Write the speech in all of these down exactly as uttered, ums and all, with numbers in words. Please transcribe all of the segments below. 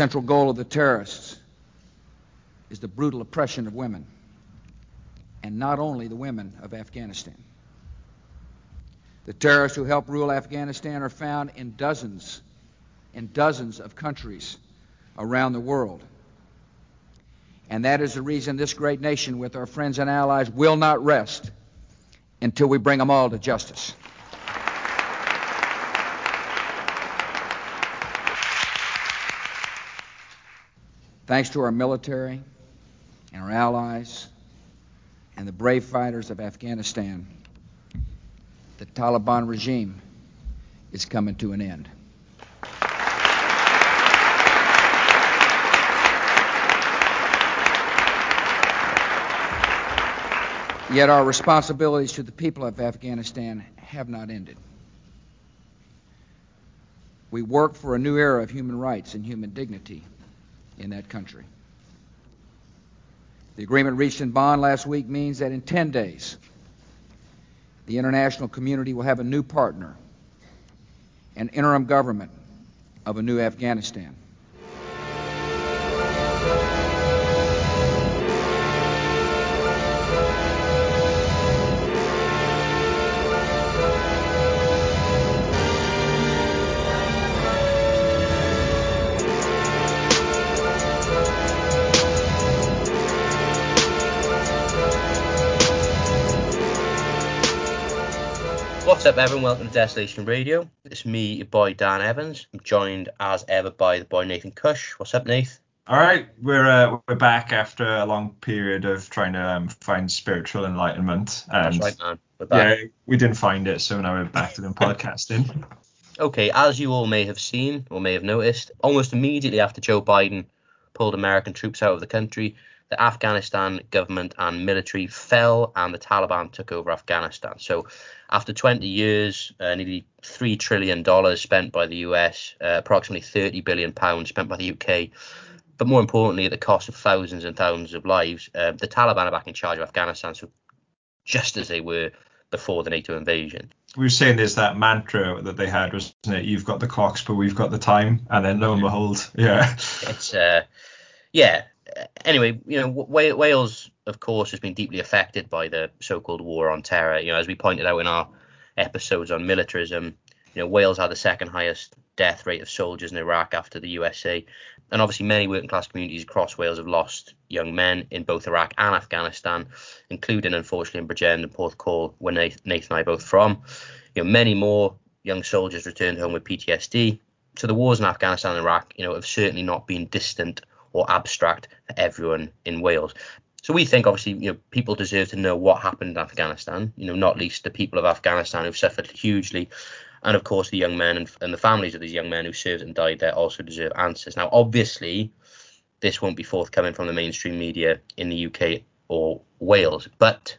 central goal of the terrorists is the brutal oppression of women, and not only the women of Afghanistan. The terrorists who help rule Afghanistan are found in dozens and dozens of countries around the world. And that is the reason this great nation, with our friends and allies, will not rest until we bring them all to justice. Thanks to our military and our allies and the brave fighters of Afghanistan, the Taliban regime is coming to an end. Yet our responsibilities to the people of Afghanistan have not ended. We work for a new era of human rights and human dignity in that country. The agreement reached in Bonn last week means that in ten days, the international community will have a new partner, an interim government of a new Afghanistan. What's up, everyone? Welcome to Desolation Radio. It's me, your boy Dan Evans. I'm joined as ever by the boy Nathan Cush. What's up, Nath? All right, we're uh, we're back after a long period of trying to um, find spiritual enlightenment. And that's right, man. We're back. Yeah, we didn't find it, so now we're back to doing podcasting. Okay, as you all may have seen or may have noticed, almost immediately after Joe Biden pulled American troops out of the country, the Afghanistan government and military fell and the Taliban took over Afghanistan. So after twenty years, uh, nearly three trillion dollars spent by the U S, uh, approximately thirty billion pounds spent by the U K, but more importantly, at the cost of thousands and thousands of lives, uh, the Taliban are back in charge of Afghanistan, so just as they were before the NATO invasion. We were saying there's that mantra that they had, wasn't it? You've got the clocks, but we've got the time. And then lo and behold, yeah. It's, uh, yeah. Anyway, you know, Wales, of course, has been deeply affected by the so-called war on terror. You know, as we pointed out in our episodes on militarism, you know, Wales had the second highest death rate of soldiers in Iraq after the U S A. And obviously many working class communities across Wales have lost young men in both Iraq and Afghanistan, including, unfortunately, in Bridgend and Porthcawl, where Nathan and I are both from. You know, many more young soldiers returned home with P T S D. So the wars in Afghanistan and Iraq, you know, have certainly not been distant or abstract for everyone in Wales. So we think, obviously, you know, people deserve to know what happened in Afghanistan, you know, not least the people of Afghanistan who've suffered hugely. And of course, the young men and, and the families of these young men who served and died there also deserve answers. Now, obviously, this won't be forthcoming from the mainstream media in the U K or Wales, but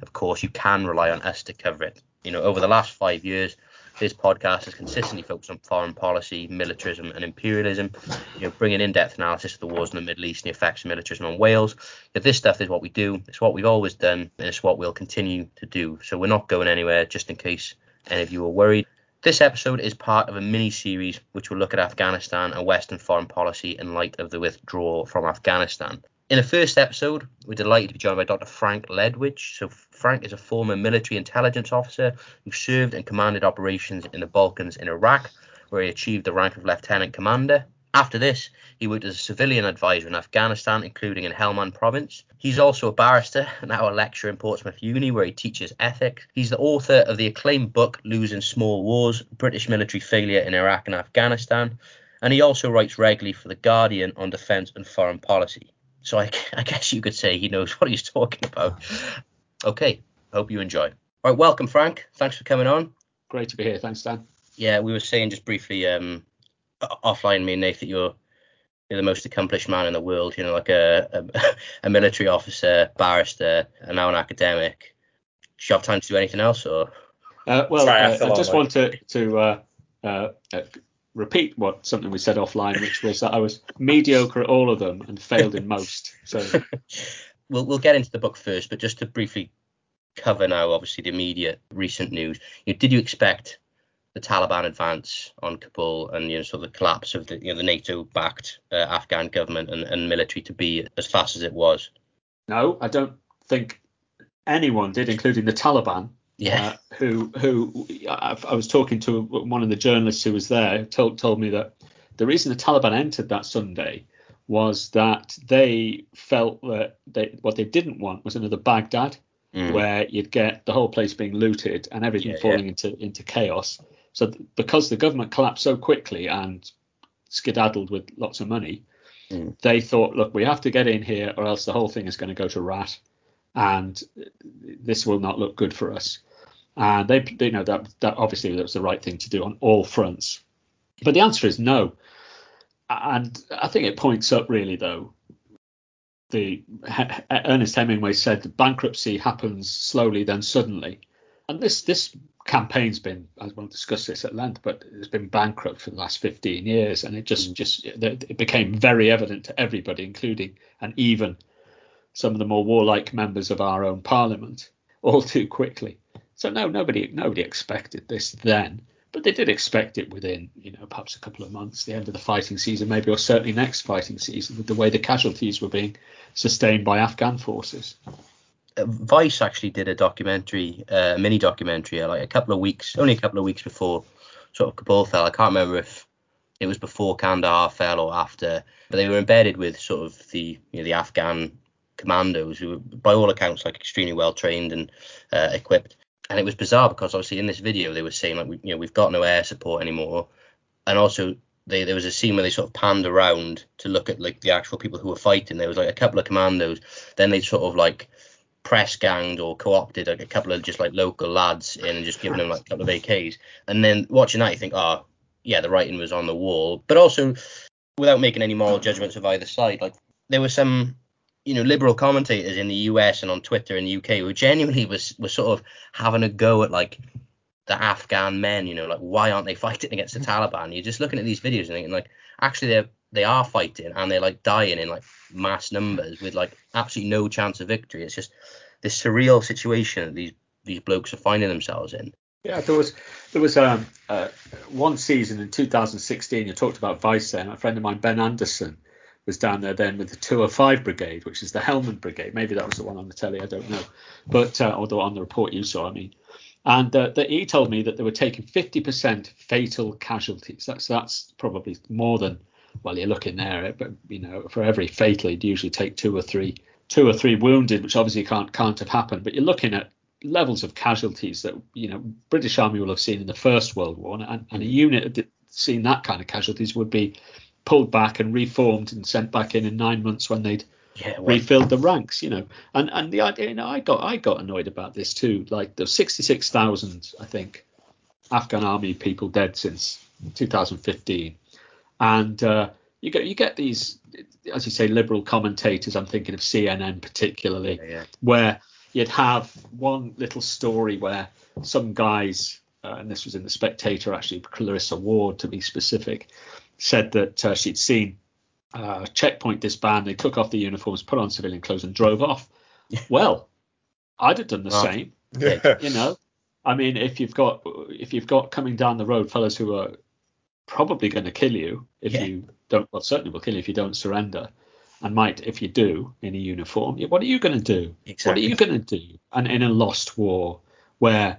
of course, you can rely on us to cover it. You know, over the last five years, this podcast has consistently focused on foreign policy, militarism and imperialism, you know, bringing in-depth analysis of the wars in the Middle East and the effects of militarism on Wales. But this stuff is what we do. It's what we've always done, and it's what we'll continue to do. So we're not going anywhere, just in case any of you are worried. This episode is part of a mini-series which will look at Afghanistan and Western foreign policy in light of the withdrawal from Afghanistan. In the first episode, we're delighted to be joined by Doctor Frank Ledwich. So Frank is a former military intelligence officer who served and commanded operations in the Balkans in Iraq, where he achieved the rank of lieutenant commander. After this, he worked as a civilian advisor in Afghanistan, including in Helmand province. He's also a barrister, now a lecturer in Portsmouth Uni, where he teaches ethics. He's the author of the acclaimed book, Losing Small Wars, British Military Failure in Iraq and Afghanistan. And he also writes regularly for The Guardian on defence and foreign policy. So I, I guess you could say he knows what he's talking about. Okay, hope you enjoy. All right, welcome, Frank. Thanks for coming on. Great to be here. Thanks, Dan. Yeah, we were saying just briefly um, offline, me and Nate, that you're, you're the most accomplished man in the world, you know, like a, a, a military officer, barrister, and now an academic. Do you have time to do anything else? Or? Uh, well, uh, I just want to... to uh, uh, uh, repeat what something we said offline, which was that I was mediocre at all of them and failed in most. So we'll we'll get into the book first, but just to briefly cover now, obviously, the immediate recent news. You know, did you expect the Taliban advance on Kabul and, you know, sort of the collapse of the, you know, the NATO-backed uh, Afghan government and, and military to be as fast as it was? No, I don't think anyone did, including the Taliban. Yeah. Uh, who who I, I was talking to one of the journalists who was there, who told told me that the reason the Taliban entered that Sunday was that they felt that they, what they didn't want was another Baghdad, mm. where you'd get the whole place being looted and everything yeah, falling yeah. into into chaos. So th- because the government collapsed so quickly and skedaddled with lots of money, mm. they thought, look, we have to get in here or else the whole thing is going to go to rat, and this will not look good for us. And they, you know, that that obviously that was the right thing to do on all fronts. But the answer is no. And I think it points up really, though, the H- Ernest Hemingway said the bankruptcy happens slowly, then suddenly. And this this campaign's been, I won't discuss this at length, but it's been bankrupt for the last fifteen years. And it just, just it became very evident to everybody, including and even some of the more warlike members of our own parliament, all too quickly. So no, nobody nobody expected this then, but they did expect it within, you know, perhaps a couple of months, the end of the fighting season, maybe, or certainly next fighting season, with the way the casualties were being sustained by Afghan forces. Vice actually did a documentary, a uh, mini documentary, like a couple of weeks, only a couple of weeks before sort of Kabul fell. I can't remember if it was before Kandahar fell or after, but they were embedded with sort of the, you know, the Afghan commandos, who were, by all accounts, like extremely well trained and uh, equipped. And it was bizarre because obviously in this video they were saying, like, we, you know, we've got no air support anymore. And also they, there was a scene where they sort of panned around to look at, like, the actual people who were fighting. There was like a couple of commandos. Then they sort of like press ganged or co-opted like a couple of just like local lads in and just giving them like a couple of A Ks. And then watching that, you think, oh, yeah, the writing was on the wall. But also without making any moral judgments of either side, like there were some, you know, liberal commentators in the U S and on Twitter in the U K who genuinely was was sort of having a go at, like, the Afghan men, you know, like, why aren't they fighting against the Taliban? You're just looking at these videos and thinking, like, actually they're they are fighting and they're, like, dying in, like, mass numbers with, like, absolutely no chance of victory. It's just this surreal situation that these these blokes are finding themselves in. Yeah, there was there was um uh, one season in two thousand sixteen, you talked about Vice there, and a friend of mine, Ben Anderson, was down there then with the two oh five Brigade, which is the Helmand Brigade. Maybe that was the one on the telly, I don't know. But uh, although on the report you saw, I mean. And uh, the, he told me that they were taking fifty percent fatal casualties. That's that's probably more than, well, you're looking there, but, you know, for every fatal, you'd usually take two or three, two or three wounded, which obviously can't can't have happened. But you're looking at levels of casualties that, you know, British Army will have seen in the First World War, and, and a unit that seen that kind of casualties would be pulled back and reformed and sent back in in nine months when they'd yeah, well, refilled the ranks, you know. And and the idea, you know, I got I got annoyed about this too. Like, there's sixty-six thousand, I think, Afghan army people dead since two thousand fifteen, and uh, you get you get these, as you say, liberal commentators. I'm thinking of C N N particularly, yeah, yeah. where you'd have one little story where some guys, uh, and this was in The Spectator actually, Clarissa Ward to be specific, said that uh, she'd seen uh, checkpoint disband. They took off the uniforms, put on civilian clothes and drove off. Yeah. Well, I'd have done the oh. same. Yeah. You know, I mean, if you've got if you've got coming down the road fellas who are probably going to kill you if yeah. you don't, well, certainly will kill you if you don't surrender, and might if you do in a uniform. What are you going to do? Exactly. What are you going to do? And in a lost war where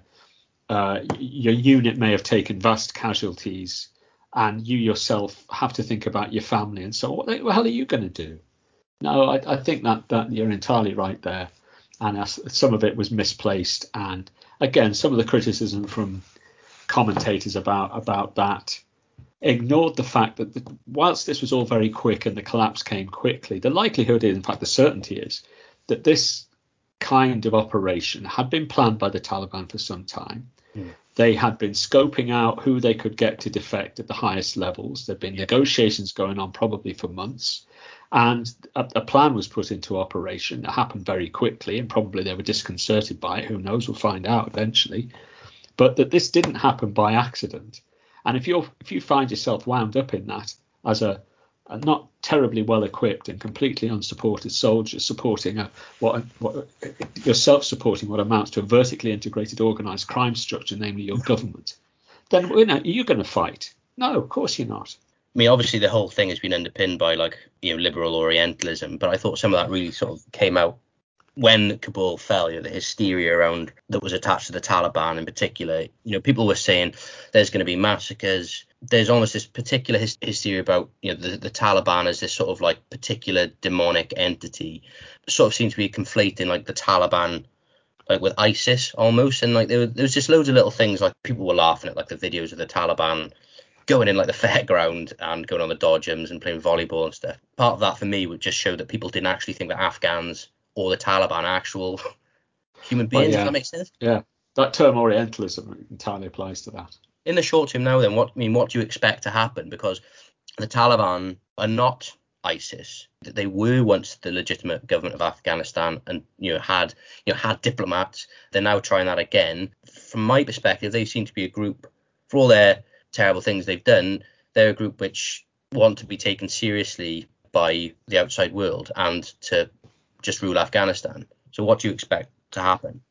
uh, your unit may have taken vast casualties, and you yourself have to think about your family, and so what the hell are you going to do? No, I, I think that, that you're entirely right there, and as, some of it was misplaced. And again, some of the criticism from commentators about about that ignored the fact that the, whilst this was all very quick and the collapse came quickly, the likelihood is, in fact, the certainty is that this kind of operation had been planned by the Taliban for some time. Mm. They had been scoping out who they could get to defect at the highest levels. There'd been negotiations going on probably for months, and a, a plan was put into operation. It happened very quickly, and probably they were disconcerted by it. Who knows? We'll find out eventually. But that this didn't happen by accident. And if you're if you find yourself wound up in that as a, a not terribly well equipped and completely unsupported soldier supporting a what, what yourself supporting what amounts to a vertically integrated organised crime structure, namely your government, then you know, are you going to fight? No, of course you're not. I mean, obviously, the whole thing has been underpinned by, like, you know, liberal Orientalism. But I thought some of that really sort of came out when Kabul fell, you know, the hysteria around that was attached to the Taliban in particular. You know, people were saying there's going to be massacres. There's almost this particular his- hysteria about, you know, the, the Taliban as this sort of like particular demonic entity. Sort of seems to be conflating like the Taliban like with ISIS almost. And like there, were, there was just loads of little things, like people were laughing at like the videos of the Taliban going in like the fairground and going on the dodgems and playing volleyball and stuff. Part of that for me would just show that people didn't actually think that Afghans or the Taliban actual human beings, well, yeah. Does that make sense? Yeah, that term Orientalism entirely applies to that. In the short term now, then, what I mean, what do you expect to happen? Because the Taliban are not ISIS. They were once the legitimate government of Afghanistan, and you know had you know had diplomats. They're now trying that again. From my perspective, they seem to be a group, for all their terrible things they've done, they're a group which want to be taken seriously by the outside world and to just rule Afghanistan. So what do you expect to happen?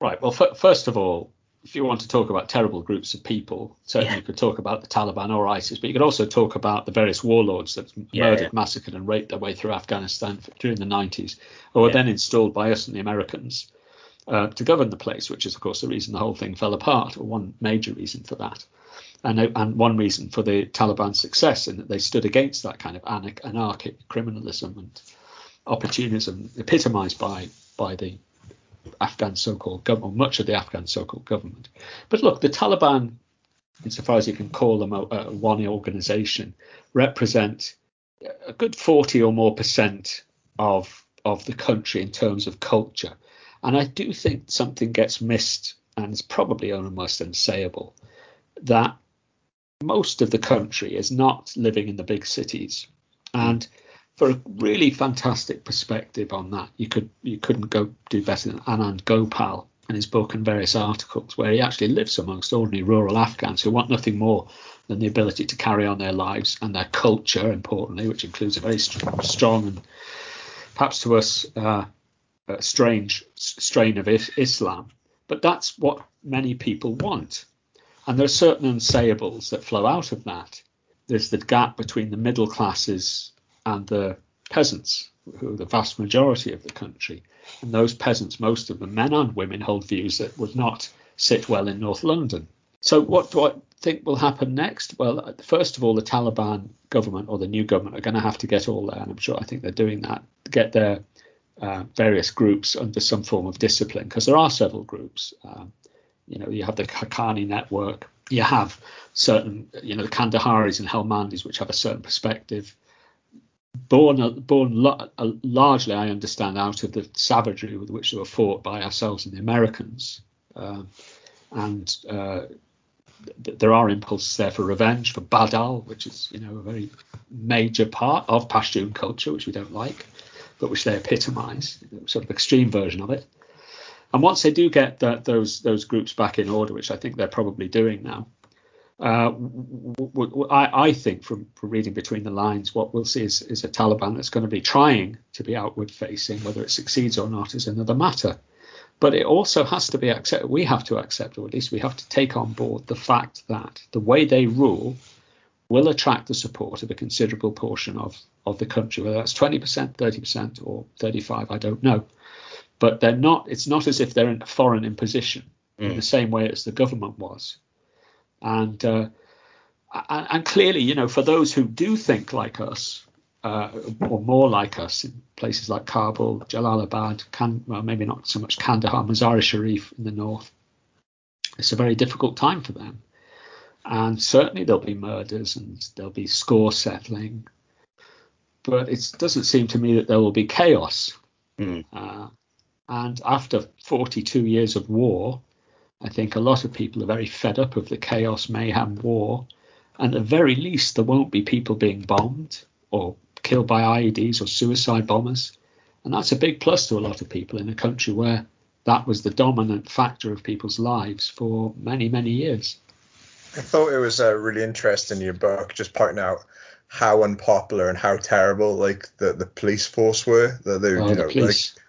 Right. Well, f- first of all, if you want to talk about terrible groups of people, certainly yeah. you could talk about the Taliban or ISIS, but you could also talk about the various warlords that yeah, murdered, yeah. massacred and raped their way through Afghanistan during the nineties, who were yeah. then installed by us and the Americans uh, to govern the place, which is, of course, the reason the whole thing fell apart, or one major reason for that. And, and one reason for the Taliban's success in that they stood against that kind of anarch- anarchic criminalism and opportunism epitomised by by the Afghan so-called government, much of the Afghan so-called government. But look, the Taliban, insofar as you can call them a, a one organisation, represent a good forty or more percent of of the country in terms of culture. And I do think something gets missed, and it's probably almost unsayable, that most of the country is not living in the big cities. And for a really fantastic perspective on that, you could you couldn't go do better than Anand Gopal and his book and various articles, where he actually lives amongst ordinary rural Afghans who want nothing more than the ability to carry on their lives and their culture, importantly, which includes a very st- strong and perhaps to us uh, a strange strain of is- Islam. But that's what many people want, and there are certain unsayables that flow out of that. There's the gap between the middle classes and the peasants, who are the vast majority of the country. And those peasants, most of them, men and women, hold views that would not sit well in North London. So what do I think will happen next? Well, first of all, the Taliban government or the new government are going to have to get all there, and I'm sure I think they're doing that, get their uh, various groups under some form of discipline, because there are several groups. Um, you know, you have the Haqqani network, you have certain, you know, the Kandaharis and Helmandis, which have a certain perspective, Born, born la- largely, I understand, out of the savagery with which they were fought by ourselves and the Americans. Uh, and uh, th- there are impulses there for revenge, for badal, which is, you know, a very major part of Pashtun culture, which we don't like, but which they epitomise, sort of extreme version of it. And once they do get that, those those groups back in order, which I think they're probably doing now, Uh, w- w- w- I, I think from, from reading between the lines, what we'll see is, is a Taliban that's going to be trying to be outward facing. Whether it succeeds or not is another matter. But it also has to be accepted. We have to accept, or at least we have to take on board, the fact that the way they rule will attract the support of a considerable portion of, of the country, whether that's twenty percent, thirty percent or thirty-five, I don't know. But they're not. It's not as if they're in a foreign imposition mm. in the same way as the government was. And, uh, and clearly, you know, for those who do think like us uh, or more like us in places like Kabul, Jalalabad, Kand- well, maybe not so much Kandahar, Mazar-e-Sharif in the north, it's a very difficult time for them. And certainly there'll be murders and there'll be score settling. But it doesn't seem to me that there will be chaos. Mm. Uh, and after forty-two years of war, I think a lot of people are very fed up of the chaos, mayhem, war. And at the very least, there won't be people being bombed or killed by I E Ds or suicide bombers. And that's a big plus to a lot of people in a country where that was the dominant factor of people's lives for many, many years. I thought it was uh, really interesting in your book, just pointing out how unpopular and how terrible like the, the police force were. That they, oh, you know, the police. Like,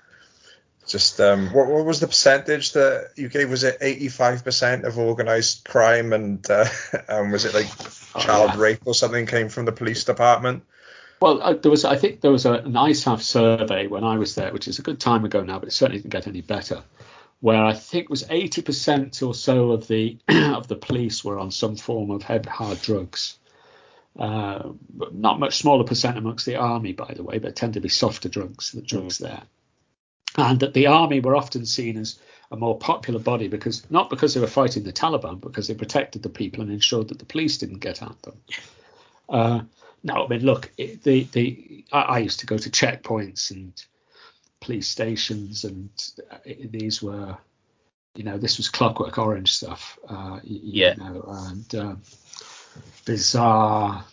Just um, what, what was the percentage that you gave? Was it eighty-five percent of organised crime and uh, um, was it like oh, child yeah. rape or something came from the police department? Well, uh, there was I think there was a, an I S A F survey when I was there, which is a good time ago now, but it certainly didn't get any better, where I think it was eighty percent or so of the of the police were on some form of hard drugs. Uh, not much smaller percent amongst the army, by the way, but tend to be softer drugs, the drugs mm. there. And that the army were often seen as a more popular body, because not because they were fighting the Taliban, because they protected the people and ensured that the police didn't get at them. Uh, now, I mean, look, it, the the I, I used to go to checkpoints and police stations, and it, these were, you know, this was Clockwork Orange stuff, uh, you, yeah, you know, and um, bizarre.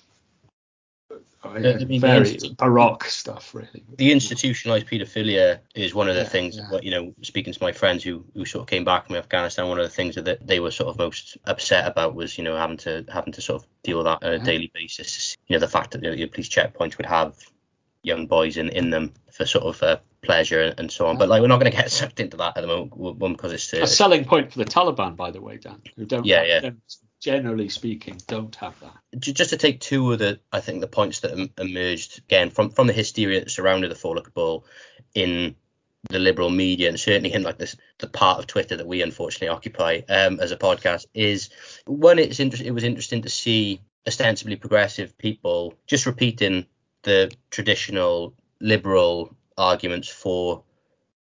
I mean, very insti- baroque stuff, really. The institutionalized paedophilia is one of the yeah, things, yeah. That, you know, speaking to my friends who, who sort of came back from Afghanistan, one of the things that they were sort of most upset about was, you know, having to having to sort of deal with that on a yeah. daily basis. You know, the fact that, you know, your police checkpoints would have young boys in, in them for sort of uh, pleasure and so on. But like, we're not going to get sucked into that at the moment, one, because it's uh, a selling point for the Taliban, by the way, Dan, who don't. Yeah, yeah. Them. Generally speaking, don't have that. Just to take two of the, I think, the points that emerged again from, from the hysteria that surrounded the fall of Kabul in the liberal media, and certainly in like this, the part of Twitter that we unfortunately occupy um, as a podcast, is one, it's inter- it was interesting to see ostensibly progressive people just repeating the traditional liberal arguments for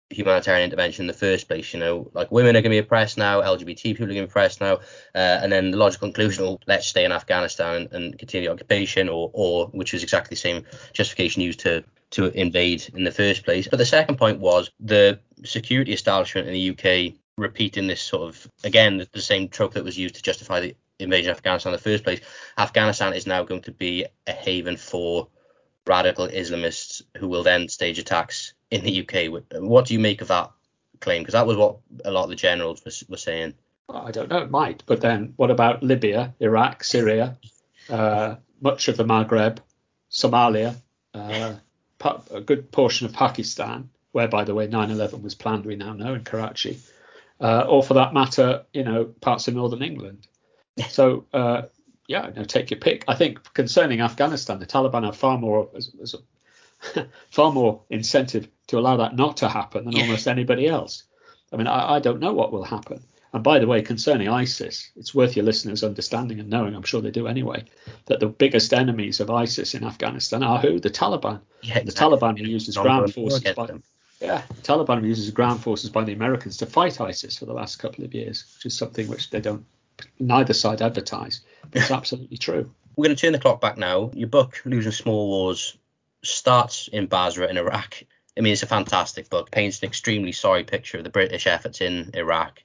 humanitarian intervention in the first place. You know, like, women are going to be oppressed now, L G B T people are going to be oppressed now, uh, and then the logical conclusion, well, let's stay in Afghanistan and, and continue occupation, or or which was exactly the same justification used to to invade in the first place. But the second point was the security establishment in the U K repeating this sort of, again, the, the same trope that was used to justify the invasion of Afghanistan in the first place. Afghanistan is now going to be a haven for radical Islamists who will then stage attacks in the U K. What do you make of that claim? Because that was what a lot of the generals were, were saying. I don't know, it might. But then what about Libya, Iraq, Syria, uh, much of the Maghreb, Somalia, uh, pa- a good portion of Pakistan, where, by the way, nine eleven was planned, we now know, in Karachi, uh, or for that matter, you know, parts of northern England. So, uh, yeah, no, take your pick. I think concerning Afghanistan, the Taliban have far more as, as a, far more incentive to allow that not to happen than almost anybody else. I mean, I, I don't know what will happen. And by the way, concerning ISIS, it's worth your listeners understanding and knowing, I'm sure they do anyway, that the biggest enemies of ISIS in Afghanistan are who? The Taliban. Yeah, exactly. The Taliban are used as ground forces by them. Yeah, the Taliban are used as ground forces by the Americans to fight ISIS for the last couple of years, which is something which they don't, neither side advertise. But it's absolutely true. We're going to turn the clock back now. Your book, Losing Small Wars, starts in Basra in Iraq. I mean, it's a fantastic book. Paints an extremely sorry picture of the British efforts in Iraq.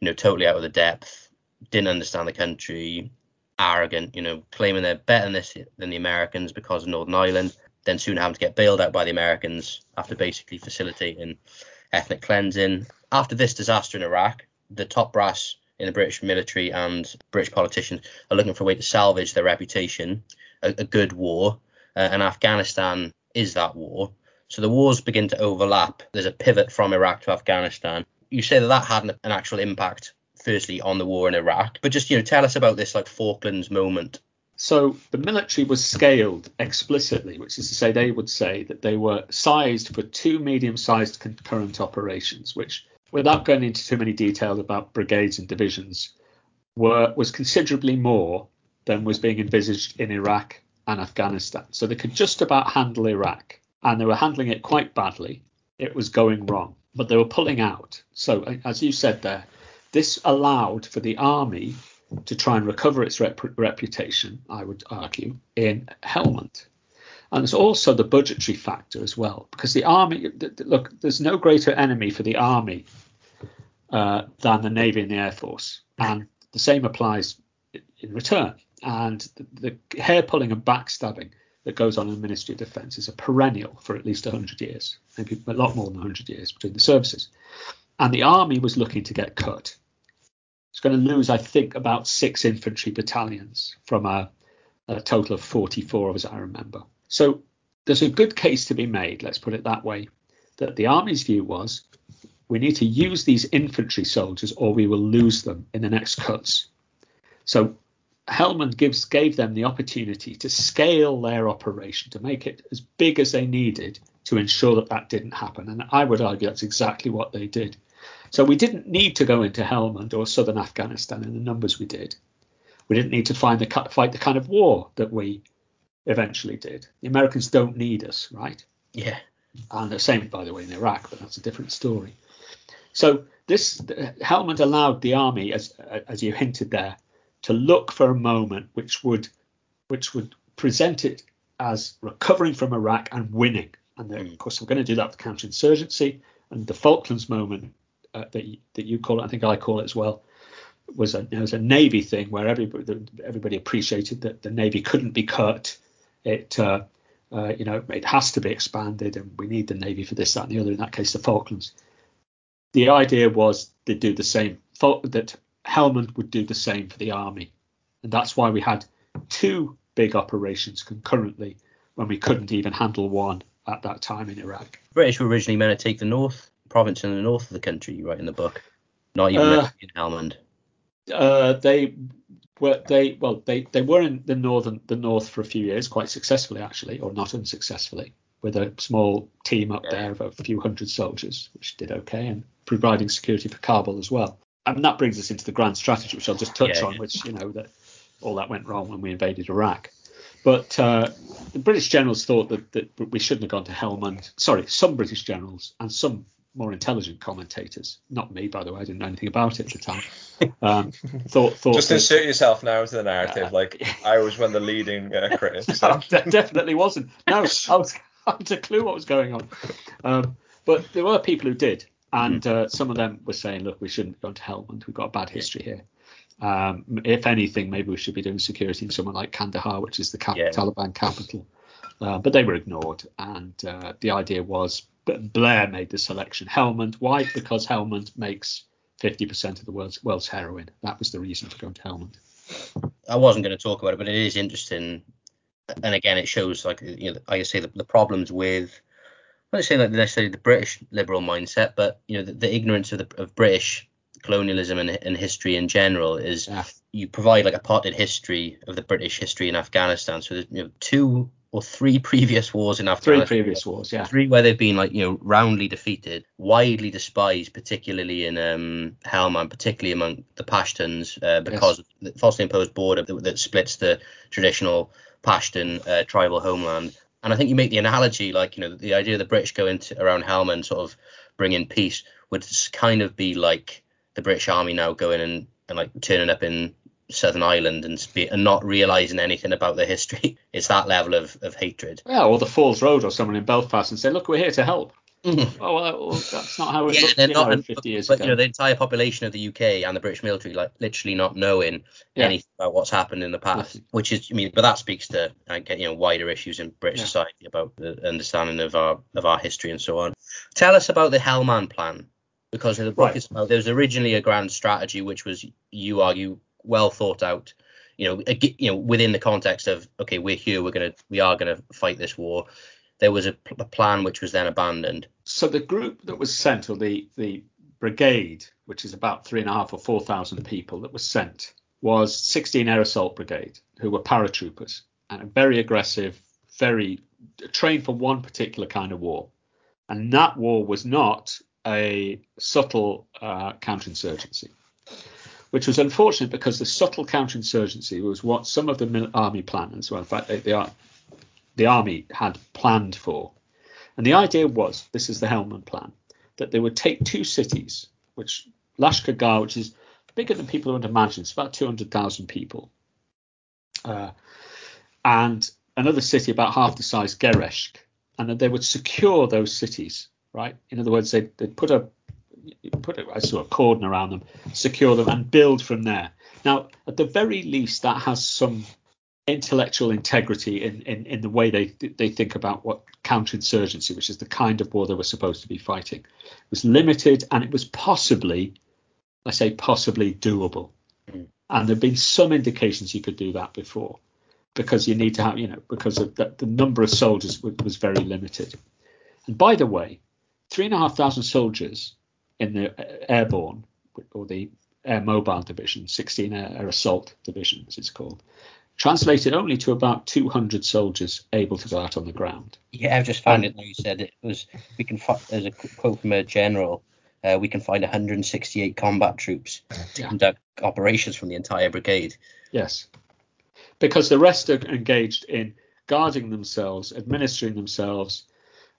You know, totally out of the depth, didn't understand the country, arrogant, you know, claiming they're better than, this, than the Americans because of Northern Ireland, then soon having to get bailed out by the Americans after basically facilitating ethnic cleansing. After this disaster in Iraq, the top brass in the British military and British politicians are looking for a way to salvage their reputation, a, a good war, Uh, and Afghanistan is that war. So the wars begin to overlap. There's a pivot from Iraq to Afghanistan. You say that that had an, an actual impact, firstly, on the war in Iraq. But just, you know, tell us about this, like, Falklands moment. So the military was scaled explicitly, which is to say they would say that they were sized for two medium-sized concurrent operations, which, without going into too many details about brigades and divisions, were was considerably more than was being envisaged in Iraq and Afghanistan. So they could just about handle Iraq, and they were handling it quite badly. It was going wrong, but they were pulling out. So as you said there, this allowed for the army to try and recover its rep- reputation, I would argue, in Helmand. And there's also the budgetary factor as well, because the army, look, there's no greater enemy for the army uh, than the Navy and the Air Force. And the same applies in return. And the, the hair pulling and backstabbing that goes on in the Ministry of Defence is a perennial for at least one hundred years, maybe a lot more than one hundred years between the services. And the army was looking to get cut. It's going to lose, I think, about six infantry battalions from a, a total of forty-four, as I remember. So there's a good case to be made, let's put it that way, that the army's view was We need to use these infantry soldiers or we will lose them in the next cuts. So Helmand gives gave them the opportunity to scale their operation, to make it as big as they needed to ensure that that didn't happen. And I would argue that's exactly what they did. So we didn't need to go into Helmand or southern Afghanistan in the numbers we did. We didn't need to find the, fight the kind of war that we eventually did. The Americans don't need us, right? Yeah. And the same, by the way, in Iraq, but that's a different story. So this Helmand allowed the army, as as you hinted there, to look for a moment which would which would present it as recovering from Iraq and winning. And then, of course, we're going to do that with counterinsurgency. And the Falklands moment uh, that you, that you call it, I think I call it as well, was a, was a Navy thing where everybody everybody appreciated that the Navy couldn't be cut. It uh, uh, you know it has to be expanded, and we need the Navy for this, that, and the other. In that case, the Falklands. The idea was to do the same, that Helmand would do the same for the army. And that's why we had two big operations concurrently when we couldn't even handle one at that time in Iraq. The British were originally meant to take the north province in the north of the country, you write in the book, not even uh, in Helmand. Uh, they were they well they, they were in the northern the north for a few years, quite successfully actually, or not unsuccessfully, with a small team up there of a few hundred soldiers, which did okay, and providing security for Kabul as well. I mean, that brings us into the grand strategy, which I'll just touch yeah, on, yeah. which, you know, that all that went wrong when we invaded Iraq. But uh, the British generals thought that, that we shouldn't have gone to Helmand. Sorry, some British generals and some more intelligent commentators, not me, by the way, I didn't know anything about it at the time, um, thought... thought just that, insert yourself now into the narrative, uh, like I was one of the leading uh, critics. So. No, I definitely wasn't. No, I was... I had a clue what was going on, um, but there were people who did, and uh, some of them were saying, "Look, we shouldn't have gone to Helmand. We've got a bad history here. Um, if anything, maybe we should be doing security in somewhere like Kandahar, which is the cap- yeah. Taliban capital." Uh, but they were ignored, and uh, the idea was, but Blair made the selection. Helmand, why? Because Helmand makes fifty percent of the world's world's heroin. That was the reason for going to Helmand. I wasn't going to talk about it, but it is interesting. And again, it shows, like, you know, I say the, the problems with, I don't say like necessarily the British liberal mindset, but, you know, the, the ignorance of the of British colonialism and, and history in general is yeah. You provide like a potted history of the British history in Afghanistan. So there's, you know, two or three previous wars in Afghanistan. Three previous wars, yeah. Three where they've been, like, you know, roundly defeated, widely despised, particularly in um, Helmand, particularly among the Pashtuns, uh, because yes. of the falsely imposed border that, that splits the traditional Pashtun uh, tribal homeland. And I think you make the analogy, like, you know, the idea of the British going to, around Helmand, sort of bring in peace, would kind of be like the British army now going and, and like turning up in Southern Ireland and spe- and not realising anything about their history. It's that level of, of hatred. Yeah, or the Falls Road or someone in Belfast and say, "Look, we're here to help." Mm-hmm. Oh, well, well, that's not how it yeah, looked they're not, know, fifty years but, ago. But, you know, the entire population of the U K and the British military, like, literally not knowing yeah. anything about what's happened in the past, yeah. which is, I mean, but that speaks to, you know, wider issues in British yeah. society about the understanding of our of our history and so on. Tell us about the Helmand plan, because the book right. is about, there was originally a grand strategy which was, you argue, well thought out. You know, you know, within the context of, okay, we're here, we're gonna, we are gonna fight this war. There was a, p- a plan which was then abandoned. So the group that was sent, or the, the brigade, which is about three and a half or four thousand people that was sent, was sixteen Air Assault Brigade, who were paratroopers and very aggressive, very trained for one particular kind of war. And that war was not a subtle uh, counterinsurgency, which was unfortunate because the subtle counterinsurgency was what some of the mil- army planners, well, in fact, they, they are. the army had planned for. And the idea was, this is the Helmand plan, that they would take two cities, which Lashkar Gah, which is bigger than people would imagine, it's about two hundred thousand people, uh, and another city about half the size, Gereshk, and that they would secure those cities, right? In other words, they'd, they'd put a put a, a sort of cordon around them, secure them, and build from there. Now, at the very least, that has some intellectual integrity in, in, in the way they they think about what counterinsurgency, which is the kind of war they were supposed to be fighting, it was limited, and it was possibly, I say possibly, doable. Mm. And there've been some indications you could do that before, because you need to have, you know, because of the, the number of soldiers was, was very limited. And by the way, three and a half thousand soldiers in the airborne or the air mobile division, sixteen air, air assault division as it's called, translated only to about two hundred soldiers able to go out on the ground. Yeah, I've just found it. You said it was, we can find, there's a quote from a general, uh, we can find one hundred sixty-eight combat troops to yeah. conduct operations from the entire brigade. Yes, because the rest are engaged in guarding themselves, administering themselves.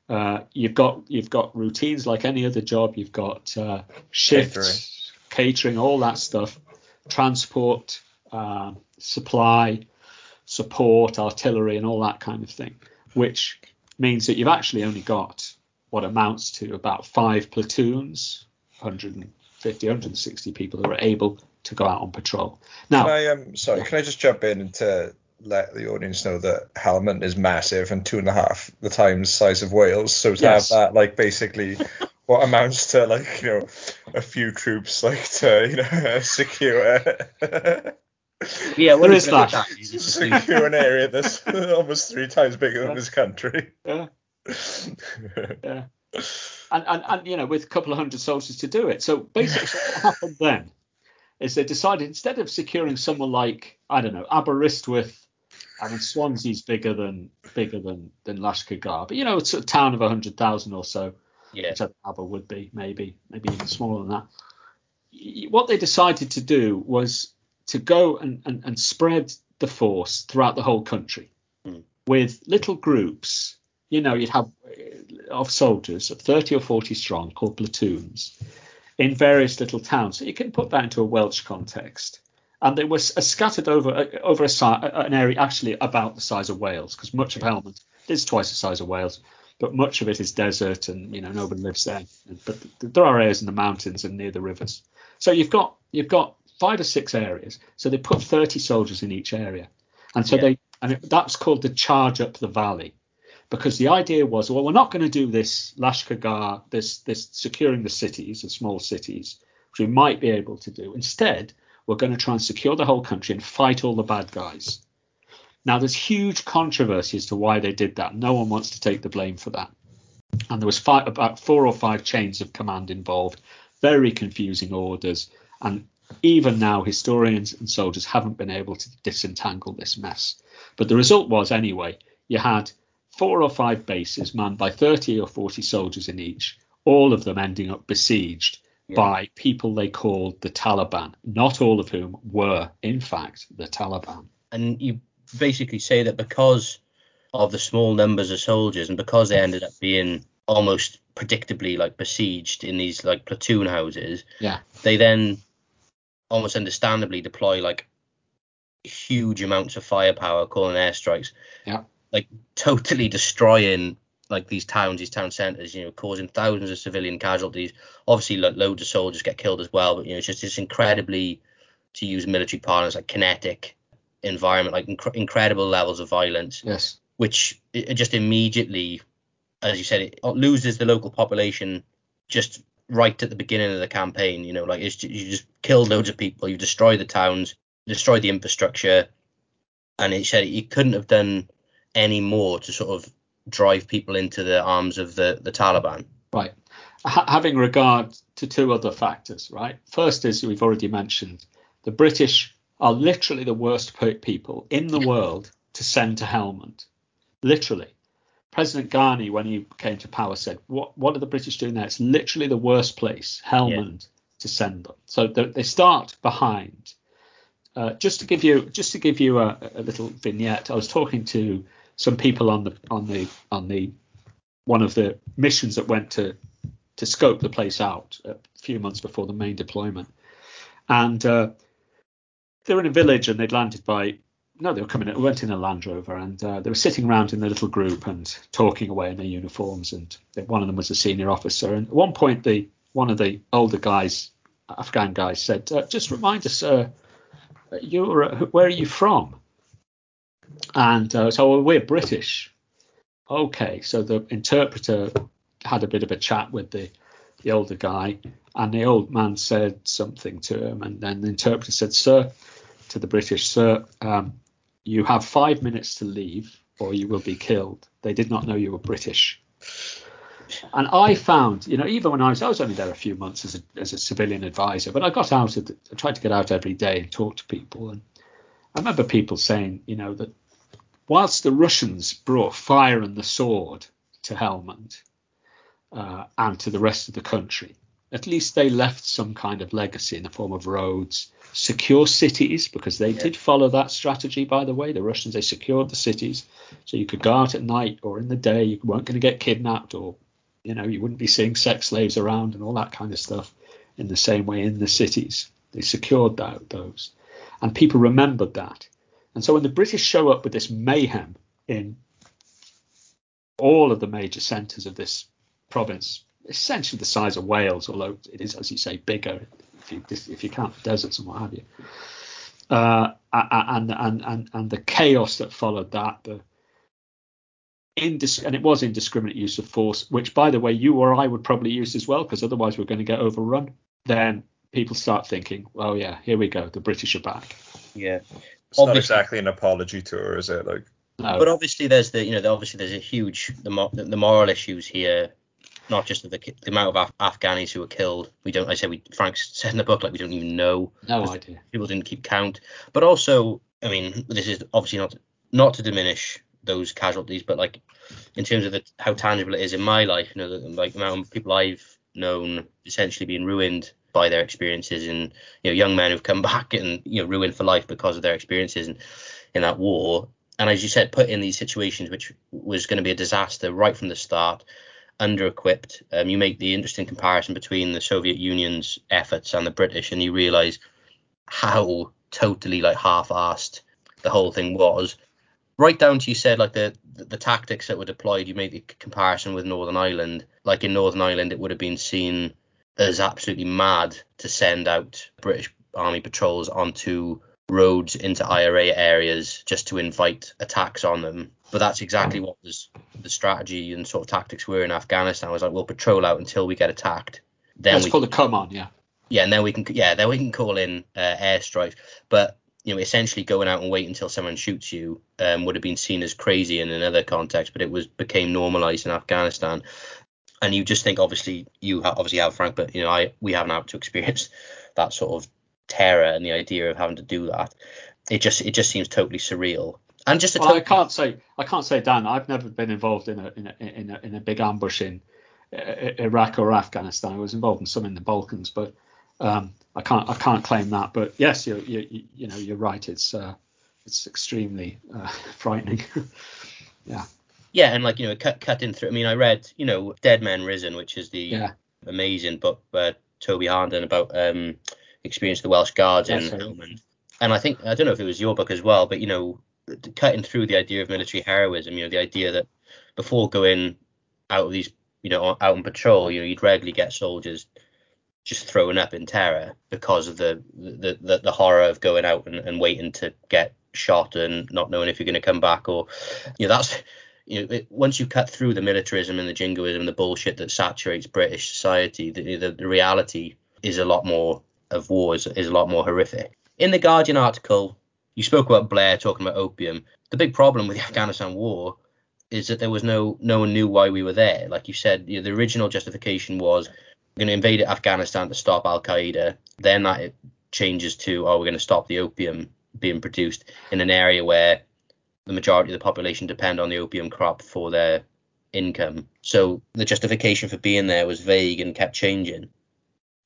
Uh, you've got you've got routines like any other job. You've got uh, shifts, catering. catering, all that stuff, transport, uh, supply, support, artillery, and all that kind of thing, which means that you've actually only got what amounts to about five platoons, one hundred fifty, one hundred sixty people who are able to go out on patrol. Now, can I, um, sorry, can I just jump in and to let the audience know that Helmand is massive and two and a half the times size of Wales. So to yes. have that, like, basically what amounts to, like, you know, a few troops, like, to, you know, secure. Yeah, what is that? that? Secure an area that's almost three times bigger yeah. than this country. Yeah. yeah. And, and, and, you know, with a couple of hundred soldiers to do it. So basically what happened then is they decided, instead of securing someone like, I don't know, Aberystwyth, I mean, Swansea's bigger than bigger than, than Lashkar Gah, but, you know, it's a town of one hundred thousand or so, yeah. which I think Aber would be, maybe, maybe even smaller than that. What they decided to do was to go and, and, and spread the force throughout the whole country mm. with little groups. You know, you'd have of soldiers, thirty or forty strong, called platoons, in various little towns. So you can put that into a Welsh context. And they were scattered over over a, an area actually about the size of Wales, because much of Helmand is twice the size of Wales, but much of it is desert and, you know, nobody lives there. But there are areas in the mountains and near the rivers. So you've got you've got five or six areas. So they put thirty soldiers in each area. And so yeah. they and it, that's called the charge up the valley, because the idea was, well, we're not going to do this Lashkar Gah, this this securing the cities, the small cities, which we might be able to do. Instead, we're going to try and secure the whole country and fight all the bad guys. Now, there's huge controversy as to why they did that. No one wants to take the blame for that. And there was five, about four or five chains of command involved, very confusing orders. And even now, historians and soldiers haven't been able to disentangle this mess. But the result was, anyway, you had four or five bases manned by thirty or forty soldiers in each, all of them ending up besieged yeah. by people they called the Taliban, not all of whom were, in fact, the Taliban. And you basically say that because of the small numbers of soldiers and because they ended up being almost predictably, like, besieged in these, like, platoon houses, yeah, they then almost understandably deploy, like, huge amounts of firepower, calling airstrikes. Yeah. Like, totally destroying, like, these towns, these town centres, you know, causing thousands of civilian casualties. Obviously, like, loads of soldiers get killed as well. But, you know, it's just this incredibly, to use military parlance, like, kinetic environment, like inc- incredible levels of violence. Yes. Which it, it just immediately, as you said, it loses the local population just right at the beginning of the campaign. You know, like, it's, you just kill loads of people. You destroy the towns, destroy the infrastructure. And it said you couldn't have done any more to sort of drive people into the arms of the, the Taliban. Right. H- having regard to two other factors, right? First is, we've already mentioned, the British are literally the worst people in the world to send to Helmand. Literally. President Ghani, when he came to power, said, what, what are the British doing there? It's literally the worst place, Helmand, yeah. to send them. So th- they start behind. Uh, just to give you just to give you a, a little vignette, I was talking to some people on the on the on the one of the missions that went to to scope the place out a few months before the main deployment, and uh, they were in a village and they'd landed by no they were coming they went in a Land Rover, and uh, they were sitting around in their little group and talking away in their uniforms, and one of them was a senior officer, and at one point the one of the older guys, Afghan guys, said, uh, just remind us, uh, you're uh, where are you from? And uh, so well, we're British. OK, so the interpreter had a bit of a chat with the, the older guy, and the old man said something to him. And then the interpreter said, sir, to the British, sir, um, you have five minutes to leave or you will be killed. They did not know you were British. And I found, you know, even when I was, I was only there a few months as a, as a civilian advisor, but I got out, of the, I tried to get out every day and talk to people. And I remember people saying, you know, that whilst the Russians brought fire and the sword to Helmand uh, and to the rest of the country, at least they left some kind of legacy in the form of roads, secure cities, because they yeah. did follow that strategy, by the way. The Russians, they secured the cities. So you could go out at night or in the day. You weren't going to get kidnapped, or, you know, you wouldn't be seeing sex slaves around and all that kind of stuff. In the same way in the cities, they secured that, those. And people remembered that. And so when the British show up with this mayhem in all of the major centres of this province, essentially the size of Wales, although it is, as you say, bigger if you, if you count the deserts and what have you. Uh, and, and, and, and the chaos that followed that, the indis- and it was indiscriminate use of force, which, by the way, you or I would probably use as well, because otherwise we're going to get overrun. Then people start thinking, well, yeah, here we go. The British are back. Yeah. It's obviously not exactly an apology tour, is it? Like, no. But obviously there's the, you know, obviously there's a huge, the, the moral issues here. Not just the, the amount of Af- Afghanis who were killed. We don't, like I said, we, Frank said in the book, like, we don't even know. No idea. People didn't keep count. But also, I mean, this is obviously not not to diminish those casualties, but, like, in terms of the, how tangible it is in my life, you know, the, like, the amount of people I've known essentially being ruined by their experiences, and, you know, young men who've come back and, you know, ruined for life because of their experiences in, in that war. And as you said, put in these situations, which was going to be a disaster right from the start, under-equipped. Um, you make the interesting comparison between the Soviet Union's efforts and the British, and you realise how totally, like, half-assed the whole thing was. Right down to, you said, like, the, the, the tactics that were deployed, you made the comparison with Northern Ireland. Like, in Northern Ireland, it would have been seen as absolutely mad to send out British Army patrols onto roads into I R A areas just to invite attacks on them. But that's exactly what was the strategy and sort of tactics were in Afghanistan. It was like, we'll patrol out until we get attacked. Then That's we called a come on, yeah. Yeah, and then we can, yeah, then we can call in uh, airstrikes. But, you know, essentially going out and wait until someone shoots you um, would have been seen as crazy in another context, but it was became normalised in Afghanistan. And you just think, obviously, you ha- obviously have, Frank, but, you know, I we haven't had to experience that sort of terror and the idea of having to do that. It just it just seems totally surreal. And just well, I can't say I can't say Dan, I've never been involved in a in a in a, in a big ambush in uh, Iraq or Afghanistan. I was involved in some in the Balkans, but um, I can't I can't claim that. But yes, you you you know you're right. It's uh, it's extremely uh, frightening. yeah. Yeah, and like you know, cut cut in through. I mean, I read you know Dead Men Risen, which is the yeah. amazing book by Toby Harnden about um experience of the Welsh Guards in Helmand. And I think I don't know if it was your book as well, but you know. Cutting through the idea of military heroism, you know, the idea that before going out of these, you know, out on patrol, you know, you'd regularly get soldiers just thrown up in terror because of the the the, the horror of going out and, and waiting to get shot and not knowing if you're going to come back or, you know, that's, you know, it, once you cut through the militarism and the jingoism and the bullshit that saturates British society, the the, the reality is a lot more of wars is a lot more horrific. In the Guardian article. You spoke about Blair talking about opium. The big problem with the Afghanistan war is that there was no no one knew why we were there. Like you said, you know, the original justification was we're going to invade Afghanistan to stop Al-Qaeda. Then that changes to, oh, we're going to stop the opium being produced in an area where the majority of the population depend on the opium crop for their income. So the justification for being there was vague and kept changing.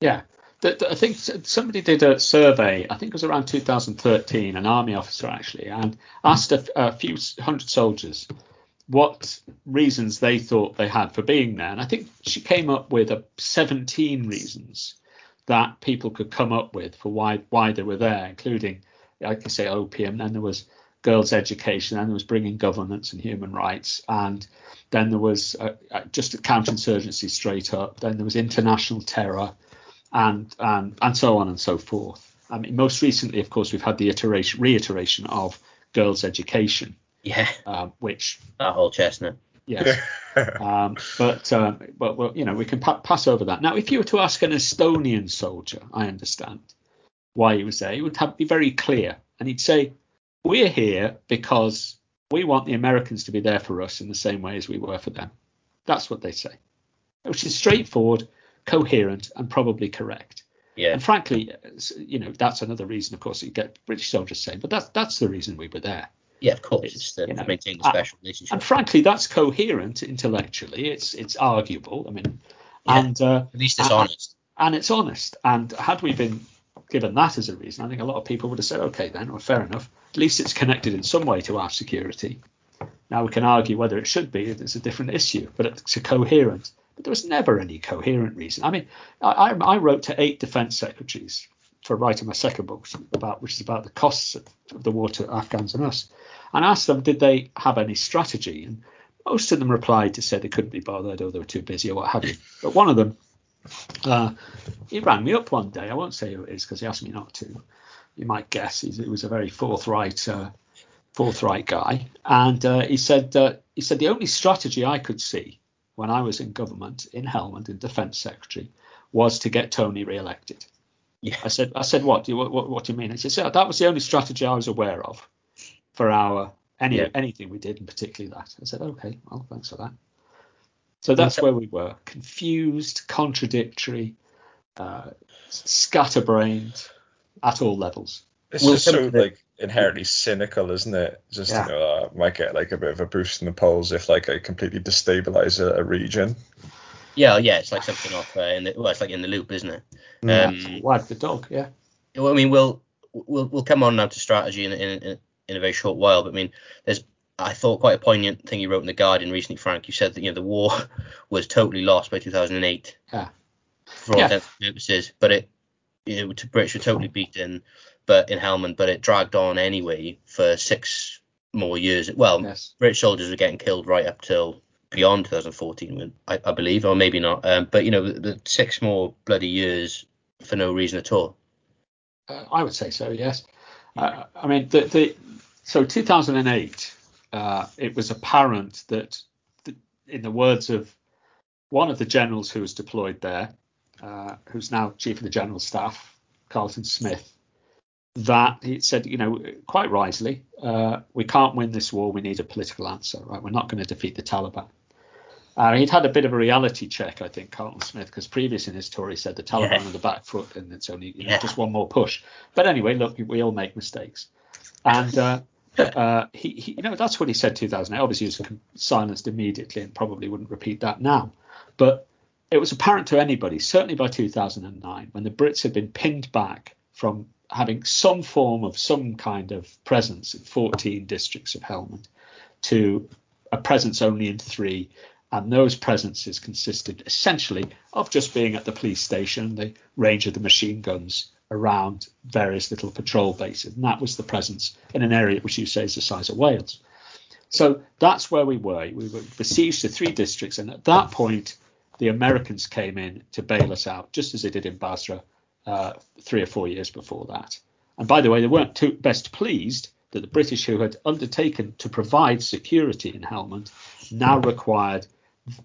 Yeah. I think somebody did a survey, I think it was around two thousand thirteen, an army officer actually, and asked a, a few hundred soldiers what reasons they thought they had for being there. And I think she came up with a seventeen reasons that people could come up with for why why they were there, including, like I say, opium, then there was girls' education, then there was bringing governance and human rights, and then there was uh, just a counterinsurgency straight up, then there was international terror, And, and and so on and so forth. I mean, most recently, of course, we've had the iteration, reiteration of girls' education. Yeah. Um, which that whole chestnut. Yes. um, but um, but well, you know, we can pa- pass over that. Now, if you were to ask an Estonian soldier, I understand why he was there. He would have, be very clear, and he'd say, "We're here because we want the Americans to be there for us in the same way as we were for them." That's what they say. which is straightforward, coherent, and probably correct. Yeah. And frankly, you know, that's another reason, of course, you get British soldiers saying, but that's that's the reason we were there. Yeah, of course, it's, it's the, you know, maintaining a special relationship. And frankly, that's coherent intellectually. It's it's arguable. I mean, yeah, and uh, at least it's and, honest. And it's honest. And had we been given that as a reason, I think a lot of people would have said, OK, then, well, fair enough. At least it's connected in some way to our security. Now we can argue whether it should be. It's a different issue, but it's a coherent. But there was never any coherent reason. I mean, I, I wrote to eight defence secretaries for writing my second book, about which is about the costs of the war to Afghans and us, and asked them, did they have any strategy? And most of them replied to say they couldn't be bothered or they were too busy or what have you. But one of them, uh, he rang me up one day. I won't say who it is because he asked me not to. You might guess he was a very forthright, uh, forthright guy. And uh, he said, uh, he said the only strategy I could see when I was in government in Helmand, in Defence Secretary, was to get Tony re-elected. Yeah. I said, I said, what do you what, what do you mean? He said, that was the only strategy I was aware of for our any yeah. anything we did, and particularly that. I said, okay, well, thanks for that. So that's where we were: confused, contradictory, uh, scatterbrained at all levels. It's we'll just sort of like inherently cynical, isn't it? Just yeah. you know, uh, might get like a bit of a boost in the polls if like I completely destabilise a, a region. Yeah, yeah, it's like something off uh, in the well, it's like in the loop, isn't it? Um, Wag the dog, yeah. Well, I mean, we'll we'll we'll come on now to strategy in in in a very short while. But I mean, there's I thought quite a poignant thing you wrote in The Guardian recently, Frank. You said that you know the war was totally lost by two thousand eight yeah. for all yeah. intents and purposes, but it you know, the British were totally beaten, but in Helmand, but it dragged on anyway for six more years. Well, yes. British soldiers were getting killed right up till beyond twenty fourteen, I, I believe, or maybe not. Um, but, you know, the, the six more bloody years for no reason at all. Uh, I would say so, yes. Uh, I mean, the, the so two thousand eight, uh, it was apparent that, the, in the words of one of the generals who was deployed there, uh, who's now Chief of the General Staff, Carlton Smith, that he said, you know, quite wisely, uh, we can't win this war. We need a political answer, right? We're not going to defeat the Taliban. Uh, he'd had a bit of a reality check, I think, Carlton Smith, because previous in his tour, he said the Taliban yeah. on the back foot and it's only you know, yeah. just one more push. But anyway, look, we all make mistakes. And uh, uh, he, he, you know, that's what he said two thousand eight. Obviously, he was silenced immediately and probably wouldn't repeat that now. But it was apparent to anybody, certainly by two thousand nine, when the Brits had been pinned back from having some form of some kind of presence in fourteen districts of Helmand to a presence only in three. And those presences consisted essentially of just being at the police station, the range of the machine guns around various little patrol bases. And that was the presence in an area which you say is the size of Wales. So that's where we were. We were besieged to three districts. And at that point, the Americans came in to bail us out, just as they did in Basra. Uh, three or four years before that. And by the way, they weren't too best pleased that the British, who had undertaken to provide security in Helmand, now required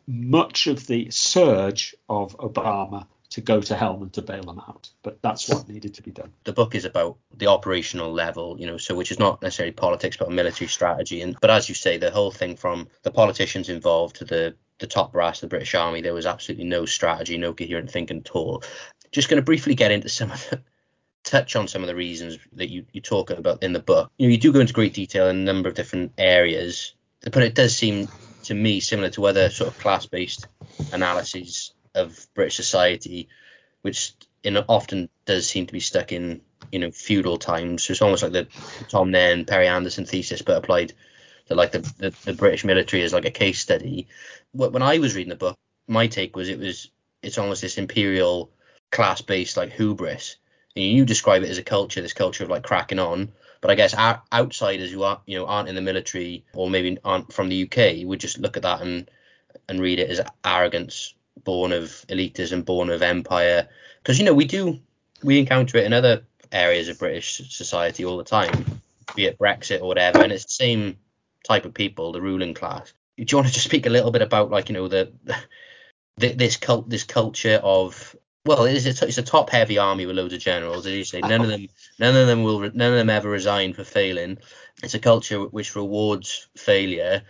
much of the surge of Obama to go to Helmand to bail them out. But that's what needed to be done. The book is about the operational level, you know, so which is not necessarily politics, but military strategy. And but as you say, the whole thing from the politicians involved to the, the top brass of the British Army, there was absolutely no strategy, no coherent thinking at all. Just going to briefly get into some of the, touch on some of the reasons that you, you talk about in the book. You know, you do go into great detail in a number of different areas, but it does seem to me similar to other sort of class-based analyses of British society, which in, often does seem to be stuck in, you know, feudal times. So it's almost like the Tom Nairn, Perry Anderson thesis, but applied to like the, the, the British military as like a case study. When I was reading the book, my take was it was it's almost this imperial class-based like hubris, and you describe it as a culture, this culture of like cracking on. But I guess our outsiders who aren't, you know, aren't in the military or maybe aren't from the U K would just look at that and and read it as arrogance born of elitism, born of empire. Because you know we do we encounter it in other areas of British society all the time, be it Brexit or whatever, and it's the same type of people, the ruling class. Do you want to just speak a little bit about like you know the, the this cult this culture of Well, it is a t- it's a top-heavy army with loads of generals, as you say. None of them, none of them will, re- none of them ever resign for failing. It's a culture which rewards failure,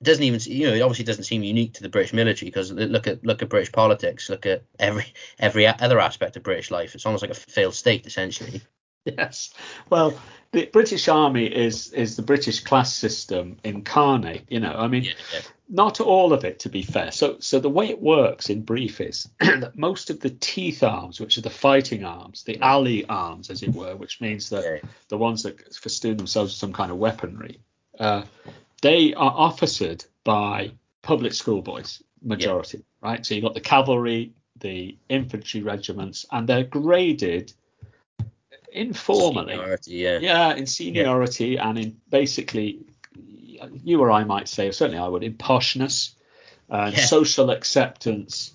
it doesn't even, you know, it obviously doesn't seem unique to the British military, because look at look at British politics, look at every every other aspect of British life. It's almost like a failed state, essentially. Yes. Well, the British Army is is the British class system incarnate. You know, I mean, yeah, yeah. Not all of it, to be fair. So so the way it works in brief is that most of the teeth arms, which are the fighting arms, the alley arms, as it were, which means that yeah. the ones that festoon themselves with some kind of weaponry, uh, they are officered by public schoolboys, majority, yeah. right? So you've got the cavalry, the infantry regiments, and they're graded informally, seniority, yeah. yeah, in seniority yeah. and in basically, you or I might say, or certainly I would, in poshness and yeah. social acceptance.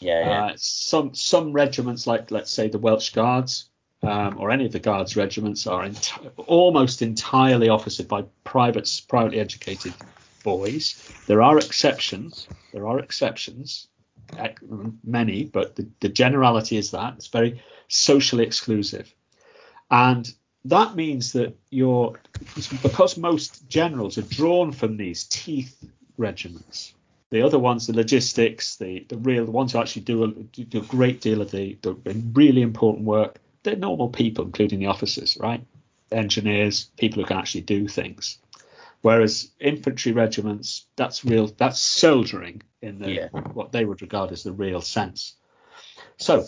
Yeah, yeah. Uh, some some regiments, like let's say the Welsh Guards, um, or any of the Guards regiments, are enti- almost entirely officered by private, privately educated boys. There are exceptions. There are exceptions. Many, but the, the generality is that it's very socially exclusive. And that means that you're, because most generals are drawn from these teeth regiments, the other ones, the logistics, the, the real the ones who actually do a, do a great deal of the, the really important work, they're normal people, including the officers, right? Engineers, people who can actually do things. Whereas infantry regiments, that's real, that's soldiering in the, yeah. what they would regard as the real sense. So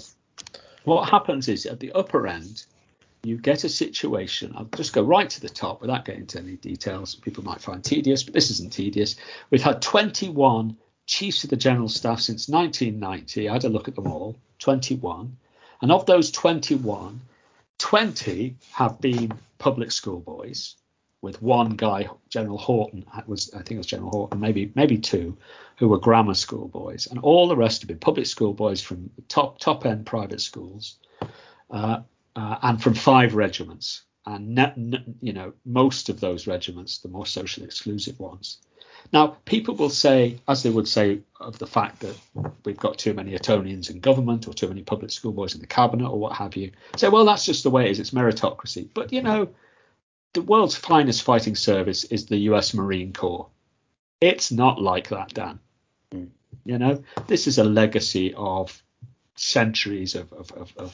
what happens is at the upper end, you get a situation. I'll just go right to the top without getting into any details people might find tedious, but this isn't tedious. We've had twenty-one chiefs of the general staff since nineteen ninety. I had a look at them all, twenty-one. And of those twenty-one, twenty have been public school boys, with one guy, General Horton, was I think it was General Horton, maybe maybe two, who were grammar school boys. And all the rest have been public school boys from top top end private schools. Uh, Uh, and from five regiments, and ne- ne- you know most of those regiments, the more socially exclusive ones. Now, people will say, as they would say of the fact that we've got too many Etonians in government or too many public school boys in the cabinet or what have you, say, well, that's just the way it is. It's meritocracy. But, you know, the world's finest fighting service is the U S Marine Corps. It's not like that, Dan. Mm. You know, this is a legacy of centuries of of of, of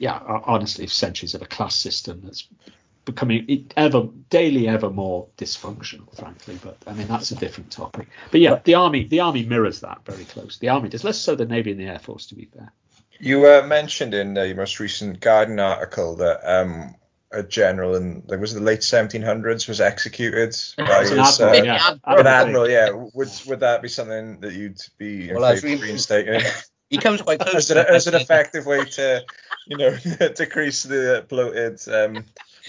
yeah, honestly, centuries of a class system that's becoming ever daily, ever more dysfunctional, frankly. But I mean, that's a different topic. But yeah, the army, the army mirrors that very close. The army does, less so the Navy and the Air Force, to be fair. You uh, mentioned in the most recent Guardian article that um, a general in there was the late seventeen hundreds was executed by his, an admiral, uh, yeah. admiral. An admiral. Yeah, would would that be something that you'd be well, in favor of reinstating? He comes quite close. As an, as an effective way to, you know, decrease the bloated um,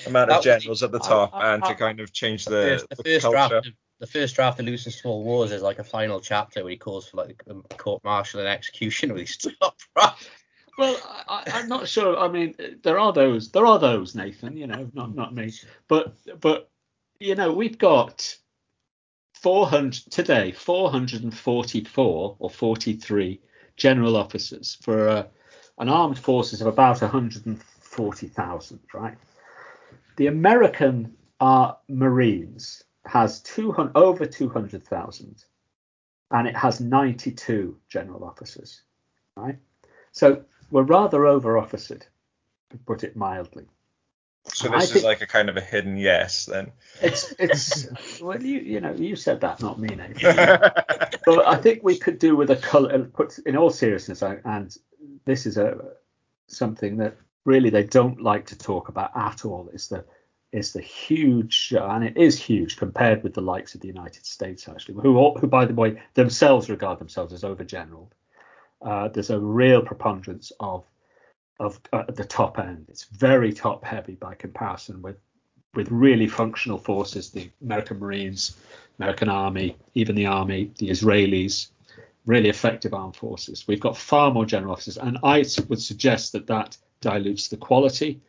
amount of generals at the top I, I, I, and to kind of change the, the, the, the first culture. Draft of, the first draft of Losing Small Wars is like a final chapter where he calls for like a court martial and execution of these top drafts. Well, I, I'm not sure. I mean, there are those. There are those, Nathan. You know, not not me. But but you know, we've got four hundred today, four hundred forty-four or forty-three. General officers for uh, an armed forces of about one hundred forty thousand, right? The American uh, Marines has two hundred, over two hundred thousand, and it has ninety-two general officers, right? So we're rather over-officered, to put it mildly. So this I is think, like a kind of a hidden yes, then. It's it's well, you you know you said that, not me, Nathan. But I think we could do with a colour. In all seriousness, I, and this is a something that really they don't like to talk about at all. Is the is the huge, and it is huge compared with the likes of the United States, actually, who who by the way themselves regard themselves as overgeneraled. Uh, there's a real preponderance of. of uh, the top end. It's very top heavy by comparison with with really functional forces, the American Marines, American Army, even the Army, the Israelis, really effective armed forces. We've got far more general officers, and I would suggest that that dilutes the quality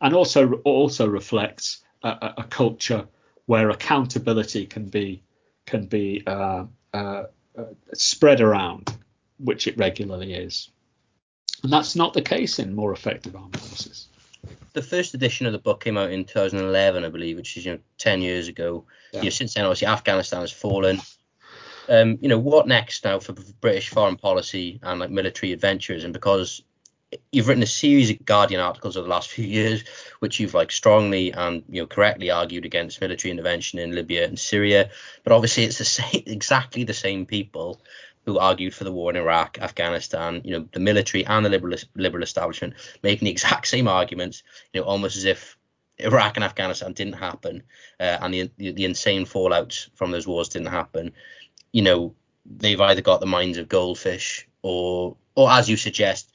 and also also reflects a, a, a culture where accountability can be can be uh, uh, uh, spread around, which it regularly is. And that's not the case in more effective armed forces. the first edition of the book came out in two thousand eleven, I believe, which is, you know, ten years ago. Yeah. You know, since then, obviously, Afghanistan has fallen. Um, you know, what next now for British foreign policy and like military adventures? And because you've written a series of Guardian articles over the last few years, which you've like strongly and, you know, correctly argued against military intervention in Libya and Syria. But obviously, it's the same, exactly the same people who argued for the war in Iraq, Afghanistan, you know, the military and the liberal liberal establishment, making the exact same arguments, you know, almost as if Iraq and Afghanistan didn't happen, uh, and the, the the insane fallouts from those wars didn't happen. You know, they've either got the minds of goldfish, or, or as you suggest,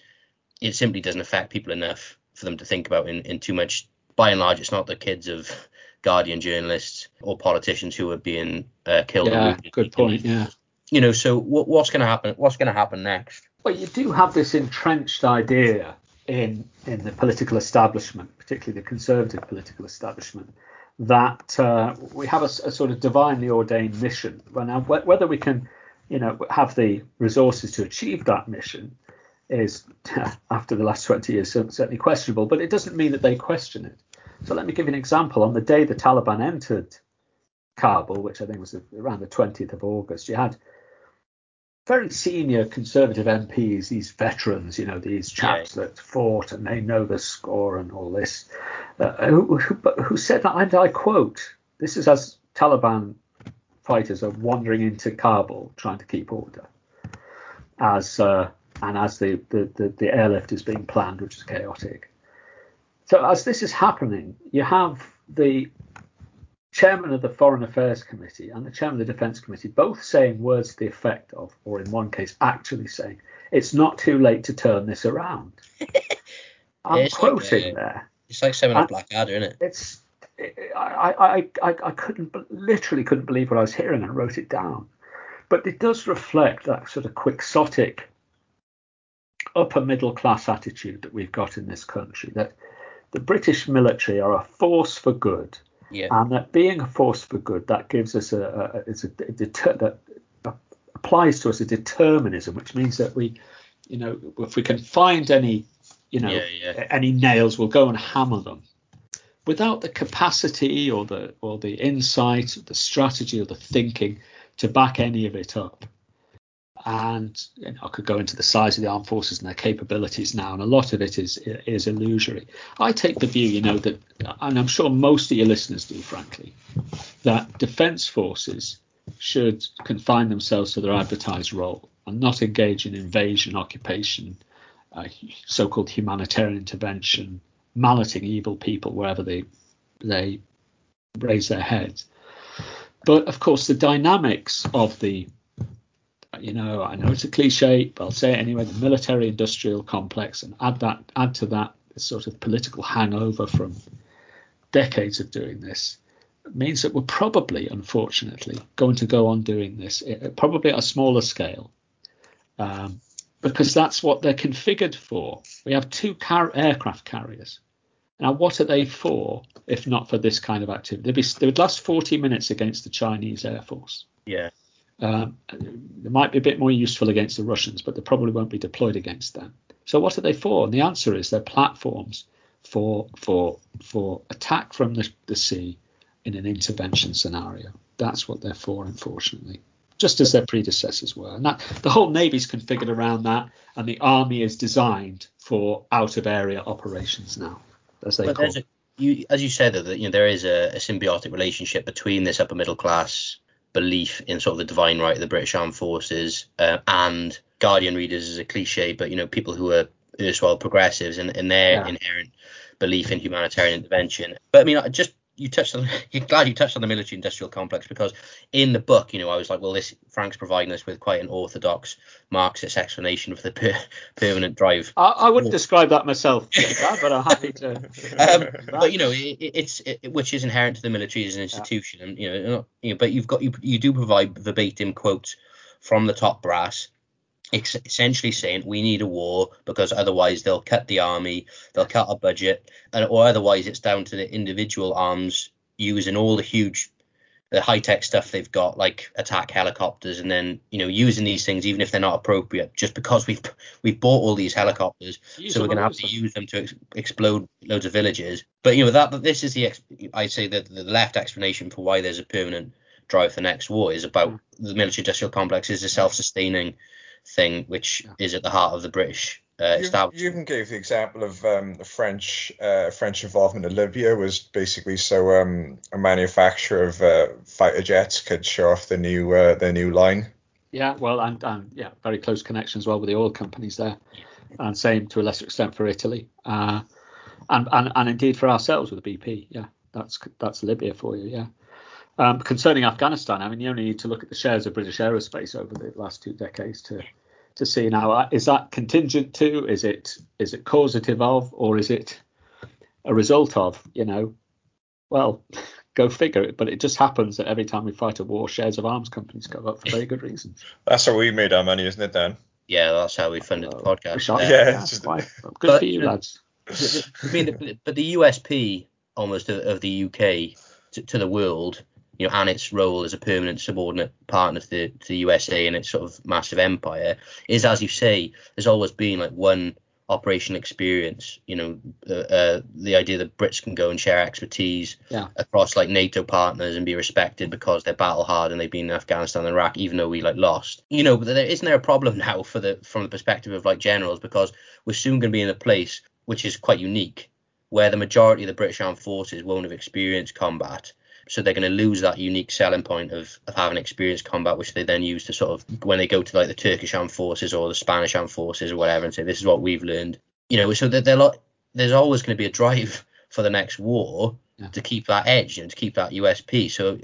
it simply doesn't affect people enough for them to think about in, in too much. By and large, it's not the kids of Guardian journalists or politicians who are being uh, killed. Yeah, good point, yeah. You know, so what, what's going to happen? What's going to happen next? Well, you do have this entrenched idea in in the political establishment, particularly the conservative political establishment, that uh, we have a, a sort of divinely ordained mission. Well, now, wh- whether we can, you know, have the resources to achieve that mission is, after the last twenty years, certainly questionable. But it doesn't mean that they question it. So let me give you an example. On the day the Taliban entered Kabul, which I think was around the twentieth of August, you had very senior Conservative M Ps, these veterans, you know, these chaps yeah. that fought and they know the score and all this, uh, who, who, who said, and I quote, this is as Taliban fighters are wandering into Kabul trying to keep order, as uh, and as the, the, the, the airlift is being planned, which is chaotic. So as this is happening, you have the chairman of the Foreign Affairs Committee and the chairman of the Defence Committee both saying words to the effect of, or in one case actually saying, it's not too late to turn this around. I'm yeah, quoting like, uh, there. It's like seven up Blackadder, isn't it? It's it, I, I I I couldn't literally couldn't believe what I was hearing and wrote it down. But it does reflect that sort of quixotic upper middle class attitude that we've got in this country, that the British military are a force for good. Yeah. And that being a force for good, that gives us a, a, it's a, a deter, that applies to us a determinism, which means that we, you know, if we can find any, you know, yeah, yeah. any nails, we'll go and hammer them, without the capacity or the or the insight, the strategy or the thinking to back any of it up. And you know, I could go into the size of the armed forces and their capabilities now, and a lot of it is is illusory. I take the view, you know, that, and I'm sure most of your listeners do, frankly, that defence forces should confine themselves to their advertised role and not engage in invasion, occupation, uh, so-called humanitarian intervention, malleting evil people wherever they they raise their heads. But of course, the dynamics of the You know, I know it's a cliche, but I'll say it anyway, the military-industrial complex, and add that, add to that this sort of political hangover from decades of doing this, means that we're probably, unfortunately, going to go on doing this, probably at a smaller scale, um, because that's what they're configured for. We have two car- aircraft carriers. Now, what are they for, if not for this kind of activity? They'd be, they would last forty minutes against the Chinese Air Force. Yeah. Um, they might be a bit more useful against the Russians, but they probably won't be deployed against them. So what are they for? And the answer is they're platforms for for for attack from the, the sea in an intervention scenario. That's what they're for, unfortunately, just as their predecessors were. And that, the whole Navy's configured around that, and the Army is designed for out-of-area operations now, as they but call it. A, you, as you said, that you know, there is a, a symbiotic relationship between this upper-middle class belief in sort of the divine right of the British Armed Forces uh, and Guardian readers is a cliche, but you know, people who are erstwhile progressives and, and their yeah. inherent belief in humanitarian intervention. But I mean, I just you touched on you're glad you touched on the military industrial complex, because in the book, you know, I was like, well, this Frank's providing us with quite an orthodox Marxist explanation for the per- permanent drive. I, I wouldn't describe that myself, but I'm happy to. um, but you know, it, it's it, which is inherent to the military as an institution, yeah. and you know, not, you know, but you've got you you do provide verbatim quotes from the top brass, ex- essentially saying we need a war because otherwise they'll cut the army, they'll cut our budget, and or otherwise it's down to the individual arms users and all the huge the high tech stuff they've got, like attack helicopters, and then, you know, using these things, even if they're not appropriate, just because we've we've bought all these helicopters, use so we're going to have to use them to ex- explode loads of villages. But, you know, that this is the ex- I say that the left explanation for why there's a permanent drive for next war is about mm. the military industrial complex is a self-sustaining thing, which yeah. is at the heart of the British Uh, you, you even gave the example of um, the French uh, French involvement in Libya was basically so um, a manufacturer of uh, fighter jets could show off the new uh, their new line. Yeah, well, and, and yeah, very close connection as well with the oil companies there, and same to a lesser extent for Italy, uh, and, and and indeed for ourselves with the B P. Yeah, that's that's Libya for you. Yeah. Um, concerning Afghanistan, I mean, you only need to look at the shares of British Aerospace over the last two decades to. to see now, is that contingent to, is it is it causative of, or is it a result of, you know, well, go figure it. But it just happens that every time we fight a war, shares of arms companies go up for very good reasons. That's how we made our money, isn't it, Dan? Yeah, that's how we funded the podcast. Uh, yeah, that's just... quite, good but, for you, lads. I mean, but the U S P almost of the U K to, to the world, you know, and its role as a permanent subordinate partner to the, to the U S A and its sort of massive empire is, as you say, there's always been like one operational experience. You know, uh, uh, the idea that Brits can go and share expertise yeah. across like NATO partners and be respected because they're battle hard and they've been in Afghanistan and Iraq, even though we like lost. You know, but there, isn't there a problem now for the from the perspective of like generals, because we're soon going to be in a place which is quite unique, where the majority of the British armed forces won't have experienced combat. So they're going to lose that unique selling point of, of having experienced combat, which they then use to sort of, when they go to like the Turkish armed forces or the Spanish armed forces or whatever, and say, this is what we've learned. You know, so that they're there's always going to be a drive for the next war yeah. to keep that edge and you know, to keep that U S P. So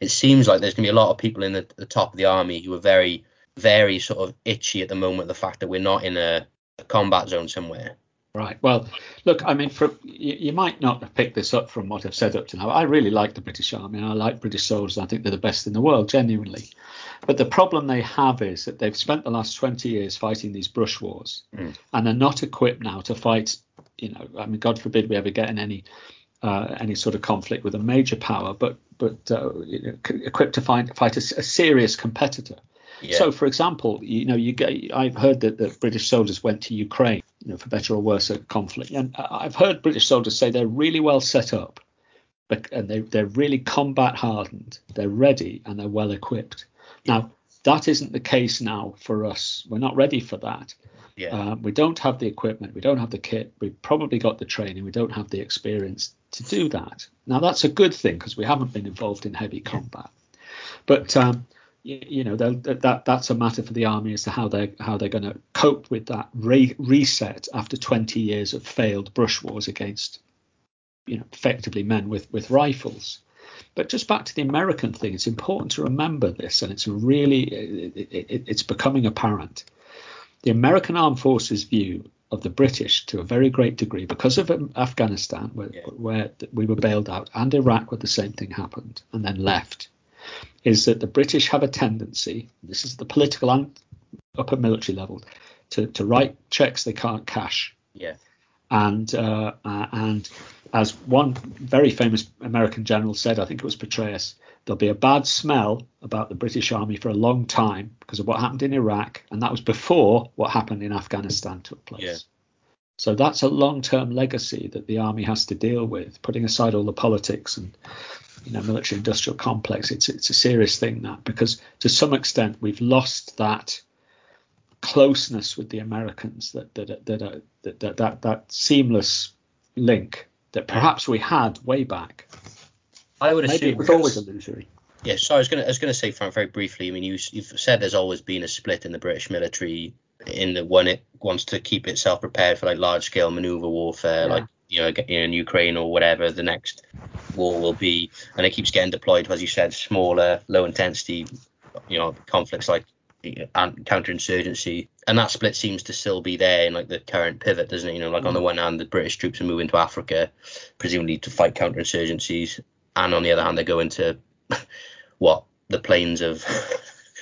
it seems like there's going to be a lot of people in the, the top of the army who are very, very sort of itchy at the moment, the fact that we're not in a, a combat zone somewhere. Right. Well, look, I mean, for, you, you might not have picked this up from what I've said up to now. I really like the British Army and I like British soldiers. I think they're the best in the world, genuinely. But the problem they have is that they've spent the last twenty years fighting these brush wars mm. and they're not equipped now to fight. You know, I mean, God forbid we ever get in any uh, any sort of conflict with a major power, but but uh, you know, equipped to fight, fight a, a serious competitor. Yeah. So, for example, you know, you get, I've heard that the British soldiers went to Ukraine, you know, for better or worse, a conflict. And I've heard British soldiers say they're really well set up, but and they, they're really combat hardened. They're ready and they're well equipped. Yeah. Now, that isn't the case now for us. We're not ready for that. Yeah. Um, we don't have the equipment. We don't have the kit. We've probably got the training. We don't have the experience to do that. Now, that's a good thing because we haven't been involved in heavy combat. But um you know, that that's a matter for the army as to how they're, how they're going to cope with that re- reset after twenty years of failed brush wars against, you know, effectively men with, with rifles. But just back to the American thing, it's important to remember this, and it's really, it, it, it's becoming apparent. The American armed forces view of the British to a very great degree, because of Afghanistan, where, yeah. where we were bailed out, and Iraq, where the same thing happened, and then left, is that the British have a tendency, this is the political and upper military level, to, to write checks they can't cash. Yeah. And uh, uh, and as one very famous American general said, I think it was Petraeus, there'll be a bad smell about the British Army for a long time because of what happened in Iraq. And that was before what happened in Afghanistan took place. Yeah. So that's a long term legacy that the army has to deal with, putting aside all the politics and, you know, military industrial complex. It's it's a serious thing, that, because to some extent we've lost that closeness with the Americans, that that that that that, that, that, that seamless link that perhaps we had way back. I would Maybe assume it was always illusory. Yeah, so I was going to I was going to say, Frank, very briefly. I mean, you, you've said there's always been a split in the British military, in that one it wants to keep itself prepared for like large scale maneuver warfare, yeah. like. You know, in Ukraine or whatever the next war will be, and it keeps getting deployed to, as you said, smaller, low intensity, you know, conflicts like counterinsurgency, and that split seems to still be there in like the current pivot, doesn't it? You know, like mm. on the one hand, the British troops are moving to Africa, presumably to fight counterinsurgencies, and on the other hand, they go into what the plains of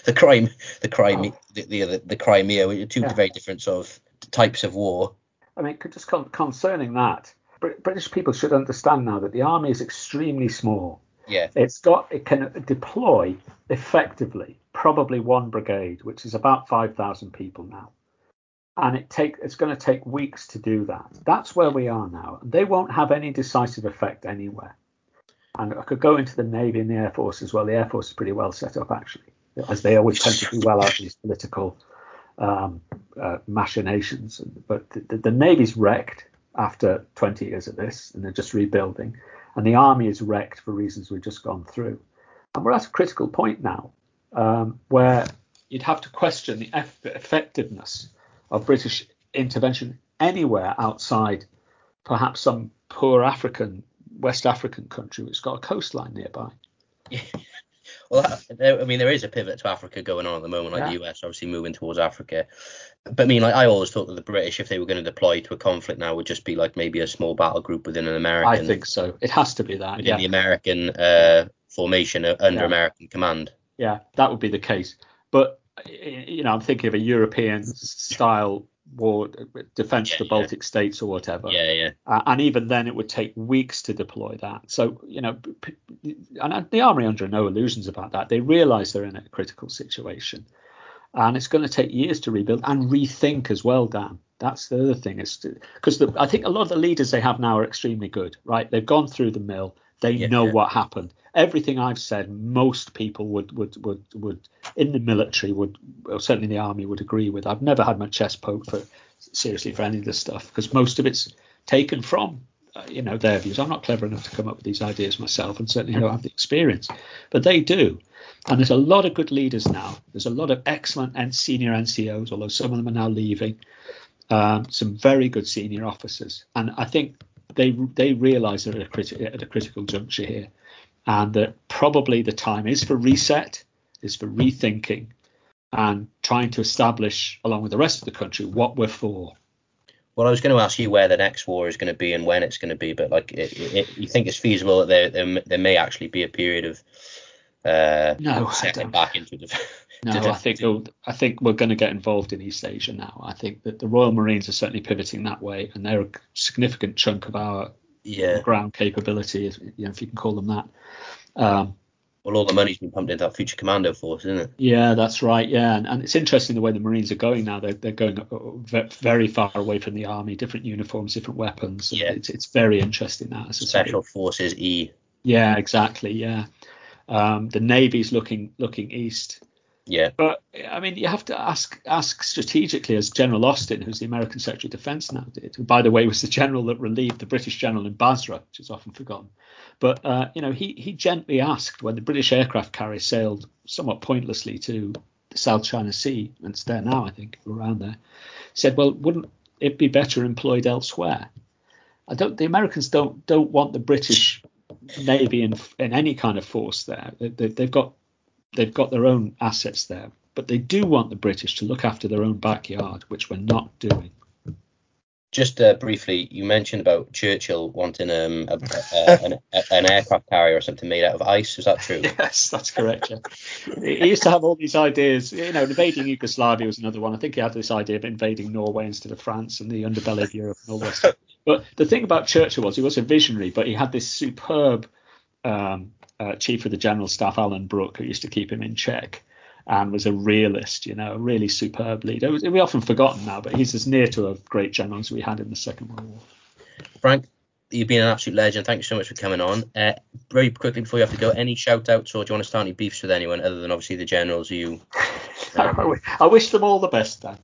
the crime, the crime, oh. the, the, the the Crimea, two yeah. very different sort of types of war. I mean, just concerning that, British people should understand now that the army is extremely small. Yeah. It's got it can deploy effectively probably one brigade, which is about five thousand people now. And it take it's going to take weeks to do that. That's where we are now. They won't have any decisive effect anywhere. And I could go into the Navy and the Air Force as well. The Air Force is pretty well set up, actually, as they always tend to do well out of these political um, uh, machinations. But the, the, the Navy's wrecked after twenty years of this, and they're just rebuilding. And the Army is wrecked for reasons we've just gone through. And we're at a critical point now um, where you'd have to question the eff- effectiveness of British intervention anywhere outside perhaps some poor African, West African country which has got a coastline nearby. Yeah. Well, that, I mean, there is a pivot to Africa going on at the moment, like yeah. the U S obviously moving towards Africa. But I mean, like I always thought that the British, if they were going to deploy to a conflict now, would just be like maybe a small battle group within an American. I think so. It has to be that. Within yeah. the American uh, formation under yeah. American command. Yeah, that would be the case. But you know, I'm thinking of a European style war, defense yeah, of the Baltic yeah. states or whatever. Yeah, yeah. Uh, and even then, it would take weeks to deploy that. So, you know, and the army under no illusions about that. They realize they're in a critical situation. And it's going to take years to rebuild and rethink as well, Dan. That's the other thing. It's because I think a lot of the leaders they have now are extremely good, right? They've gone through the mill. They yeah, know yeah. what happened. Everything I've said, most people would would would would in the military would, or certainly the army would agree with. I've never had my chest poked for seriously for any of this stuff because most of it's taken from uh, you know their views. I'm not clever enough to come up with these ideas myself, and certainly don't have the experience, but they do. And there's a lot of good leaders now. There's a lot of excellent and senior N C Os, although some of them are now leaving. Um, some very good senior officers, and I think. They they realise they're at a, criti- at a critical juncture here, and that probably the time is for reset, is for rethinking, and trying to establish along with the rest of the country what we're for. Well, I was going to ask you where the next war is going to be and when it's going to be, but like, it, it, you think it's feasible that there, there there may actually be a period of uh, no, setting back into the. No, I think I think we're going to get involved in East Asia now. I think that the Royal Marines are certainly pivoting that way, and they're a significant chunk of our yeah. ground capability, if, you know, if you can call them that. Um, well, all the money's been pumped into that Future Commando Force, isn't it? Yeah, that's right. Yeah, and, and it's interesting the way the Marines are going now. They're, they're going very far away from the Army, different uniforms, different weapons. Yeah, it's, it's very interesting that. Special Forces E. Yeah, exactly. Yeah, um, the Navy's looking looking east. Yeah, but I mean, you have to ask ask strategically, as General Austin, who's the American Secretary of Defense now, did, who, by the way, was the general that relieved the British general in Basra, which is often forgotten. But, uh, you know, he, he gently asked when the British aircraft carrier sailed somewhat pointlessly to the South China Sea, and it's there now, I think, around there, said, well, wouldn't it be better employed elsewhere? I don't. The Americans don't don't want the British Navy in, in any kind of force there. They, they, they've got... They've got their own assets there, but they do want the British to look after their own backyard, which we're not doing. Just uh, briefly, you mentioned about Churchill wanting um, a, a, an, a, an aircraft carrier or something made out of ice. Is that true? Yes, that's correct. Yeah. He used to have all these ideas. You know, invading Yugoslavia was another one. I think he had this idea of invading Norway instead of France and the underbelly of Europe and all this. But the thing about Churchill was he was a visionary, but he had this superb... Um, Uh, Chief of the General Staff, Alan Brooke, who used to keep him in check and was a realist, you know, a really superb leader. We're often forgotten now, but he's as near to a great general as we had in the Second World War. Frank, you've been an absolute legend. Thank you so much for coming on. Uh, very quickly before you have to go, any shout outs or do you want to start any beefs with anyone other than obviously the generals? You? Um... I wish them all the best, Dan.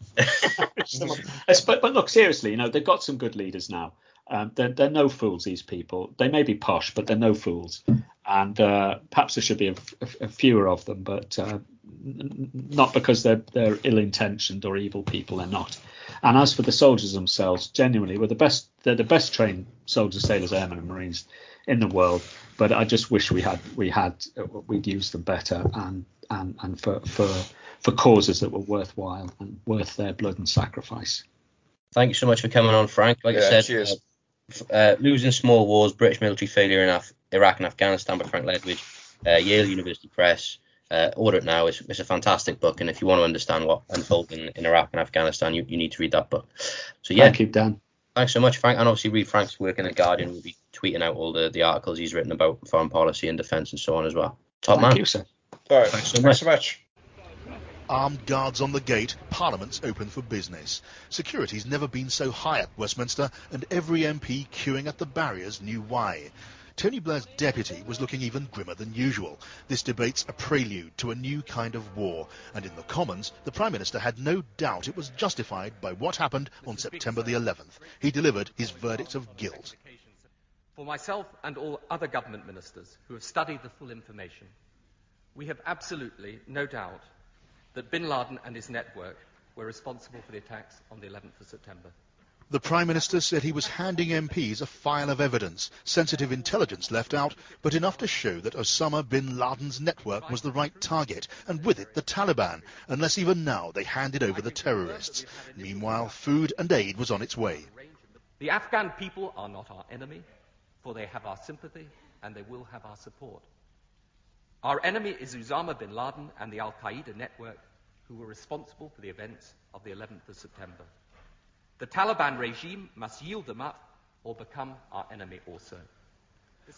but, but look, seriously, you know, they've got some good leaders now. Um, they're, they're no fools, these people. They may be posh, but they're no fools. And uh, perhaps there should be a, a, a fewer of them, but uh, n- not because they're, they're ill-intentioned or evil people. They're not. And as for the soldiers themselves, genuinely, we're the best. They're the best trained soldiers, sailors, airmen, and Marines in the world. But I just wish we had we had we'd used them better and and and for for for causes that were worthwhile and worth their blood and sacrifice. Thank you so much for coming on, Frank. Like yeah, I said. Cheers. Uh, Uh, Losing Small Wars, British Military Failure in Af- Iraq and Afghanistan by Frank Ledwich, uh, Yale University Press. Uh, order it now. It's, it's a fantastic book, and if you want to understand what unfolded in, in Iraq and Afghanistan, you, you need to read that book. So yeah, thank you, Dan. Thanks so much, Frank, and obviously read Frank's work in The Guardian. Will be tweeting tweeting out all the, the articles he's written about foreign policy and defence and so on as well. Top man. Thank you, sir. All right. Thanks so much. Thanks so much. Armed guards on the gate, Parliament's open for business. Security's never been so high at Westminster, and every M P queuing at the barriers knew why. Tony Blair's deputy was looking even grimmer than usual. This debate's a prelude to a new kind of war, and in the Commons, the Prime Minister had no doubt it was justified by what happened on September the eleventh. He delivered his verdict of guilt. For myself and all other government ministers who have studied the full information, we have absolutely no doubt that bin Laden and his network were responsible for the attacks on the eleventh of September. The Prime Minister said he was handing M Ps a file of evidence, sensitive intelligence left out, but enough to show that Osama bin Laden's network was the right target, and with it the Taliban, unless even now they handed over the terrorists. Meanwhile, food and aid was on its way. The Afghan people are not our enemy, for they have our sympathy and they will have our support. Our enemy is Osama bin Laden and the Al-Qaeda network, who were responsible for the events of the eleventh of September. The Taliban regime must yield them up or become our enemy also.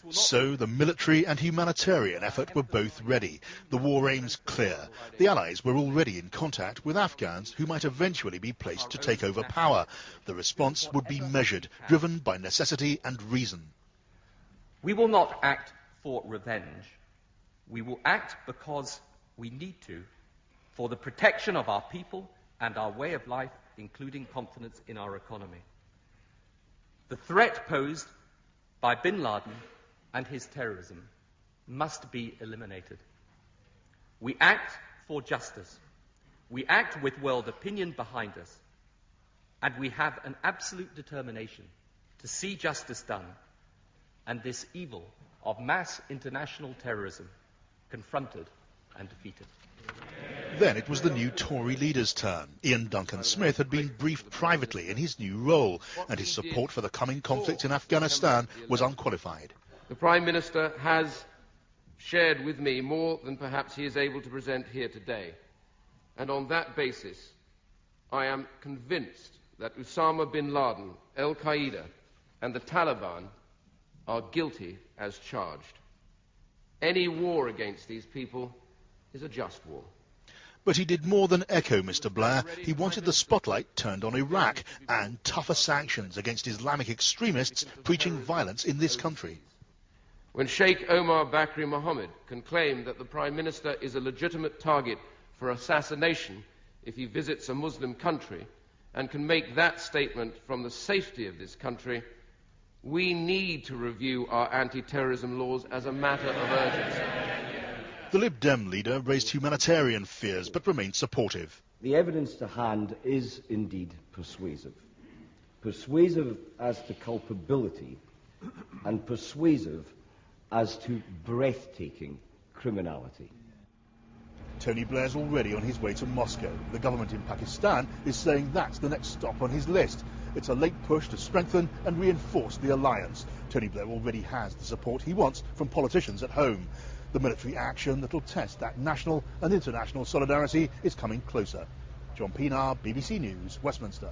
So the military and humanitarian effort were both ready. The war aims clear. The Allies were already in contact with Afghans who might eventually be placed to take over power. The response would be measured, driven by necessity and reason. We will not act for revenge. We will act because we need to, for the protection of our people and our way of life, including confidence in our economy. The threat posed by bin Laden and his terrorism must be eliminated. We act for justice. We act with world opinion behind us. And we have an absolute determination to see justice done and this evil of mass international terrorism confronted and defeated. Then it was the new Tory leader's turn. Ian Duncan Smith had been briefed privately in his new role, and his support for the coming conflict in Afghanistan was unqualified. The Prime Minister has shared with me more than perhaps he is able to present here today, and on that basis I am convinced that Osama bin Laden, Al-Qaeda and the Taliban are guilty as charged. Any war against these people is a just war. But he did more than echo Mister Blair. He wanted the spotlight turned on Iraq and tougher sanctions against Islamic extremists preaching violence in this country. When Sheikh Omar Bakri Mohammed can claim that the Prime Minister is a legitimate target for assassination if he visits a Muslim country and can make that statement from the safety of this country, we need to review our anti-terrorism laws as a matter of urgency. The Lib Dem leader raised humanitarian fears but remained supportive. The evidence to hand is indeed persuasive. Persuasive as to culpability and persuasive as to breathtaking criminality. Tony Blair's already on his way to Moscow. The government in Pakistan is saying that's the next stop on his list. It's a late push to strengthen and reinforce the alliance. Tony Blair already has the support he wants from politicians at home. The military action that'll test that national and international solidarity is coming closer. John Pienaar, B B C News, Westminster.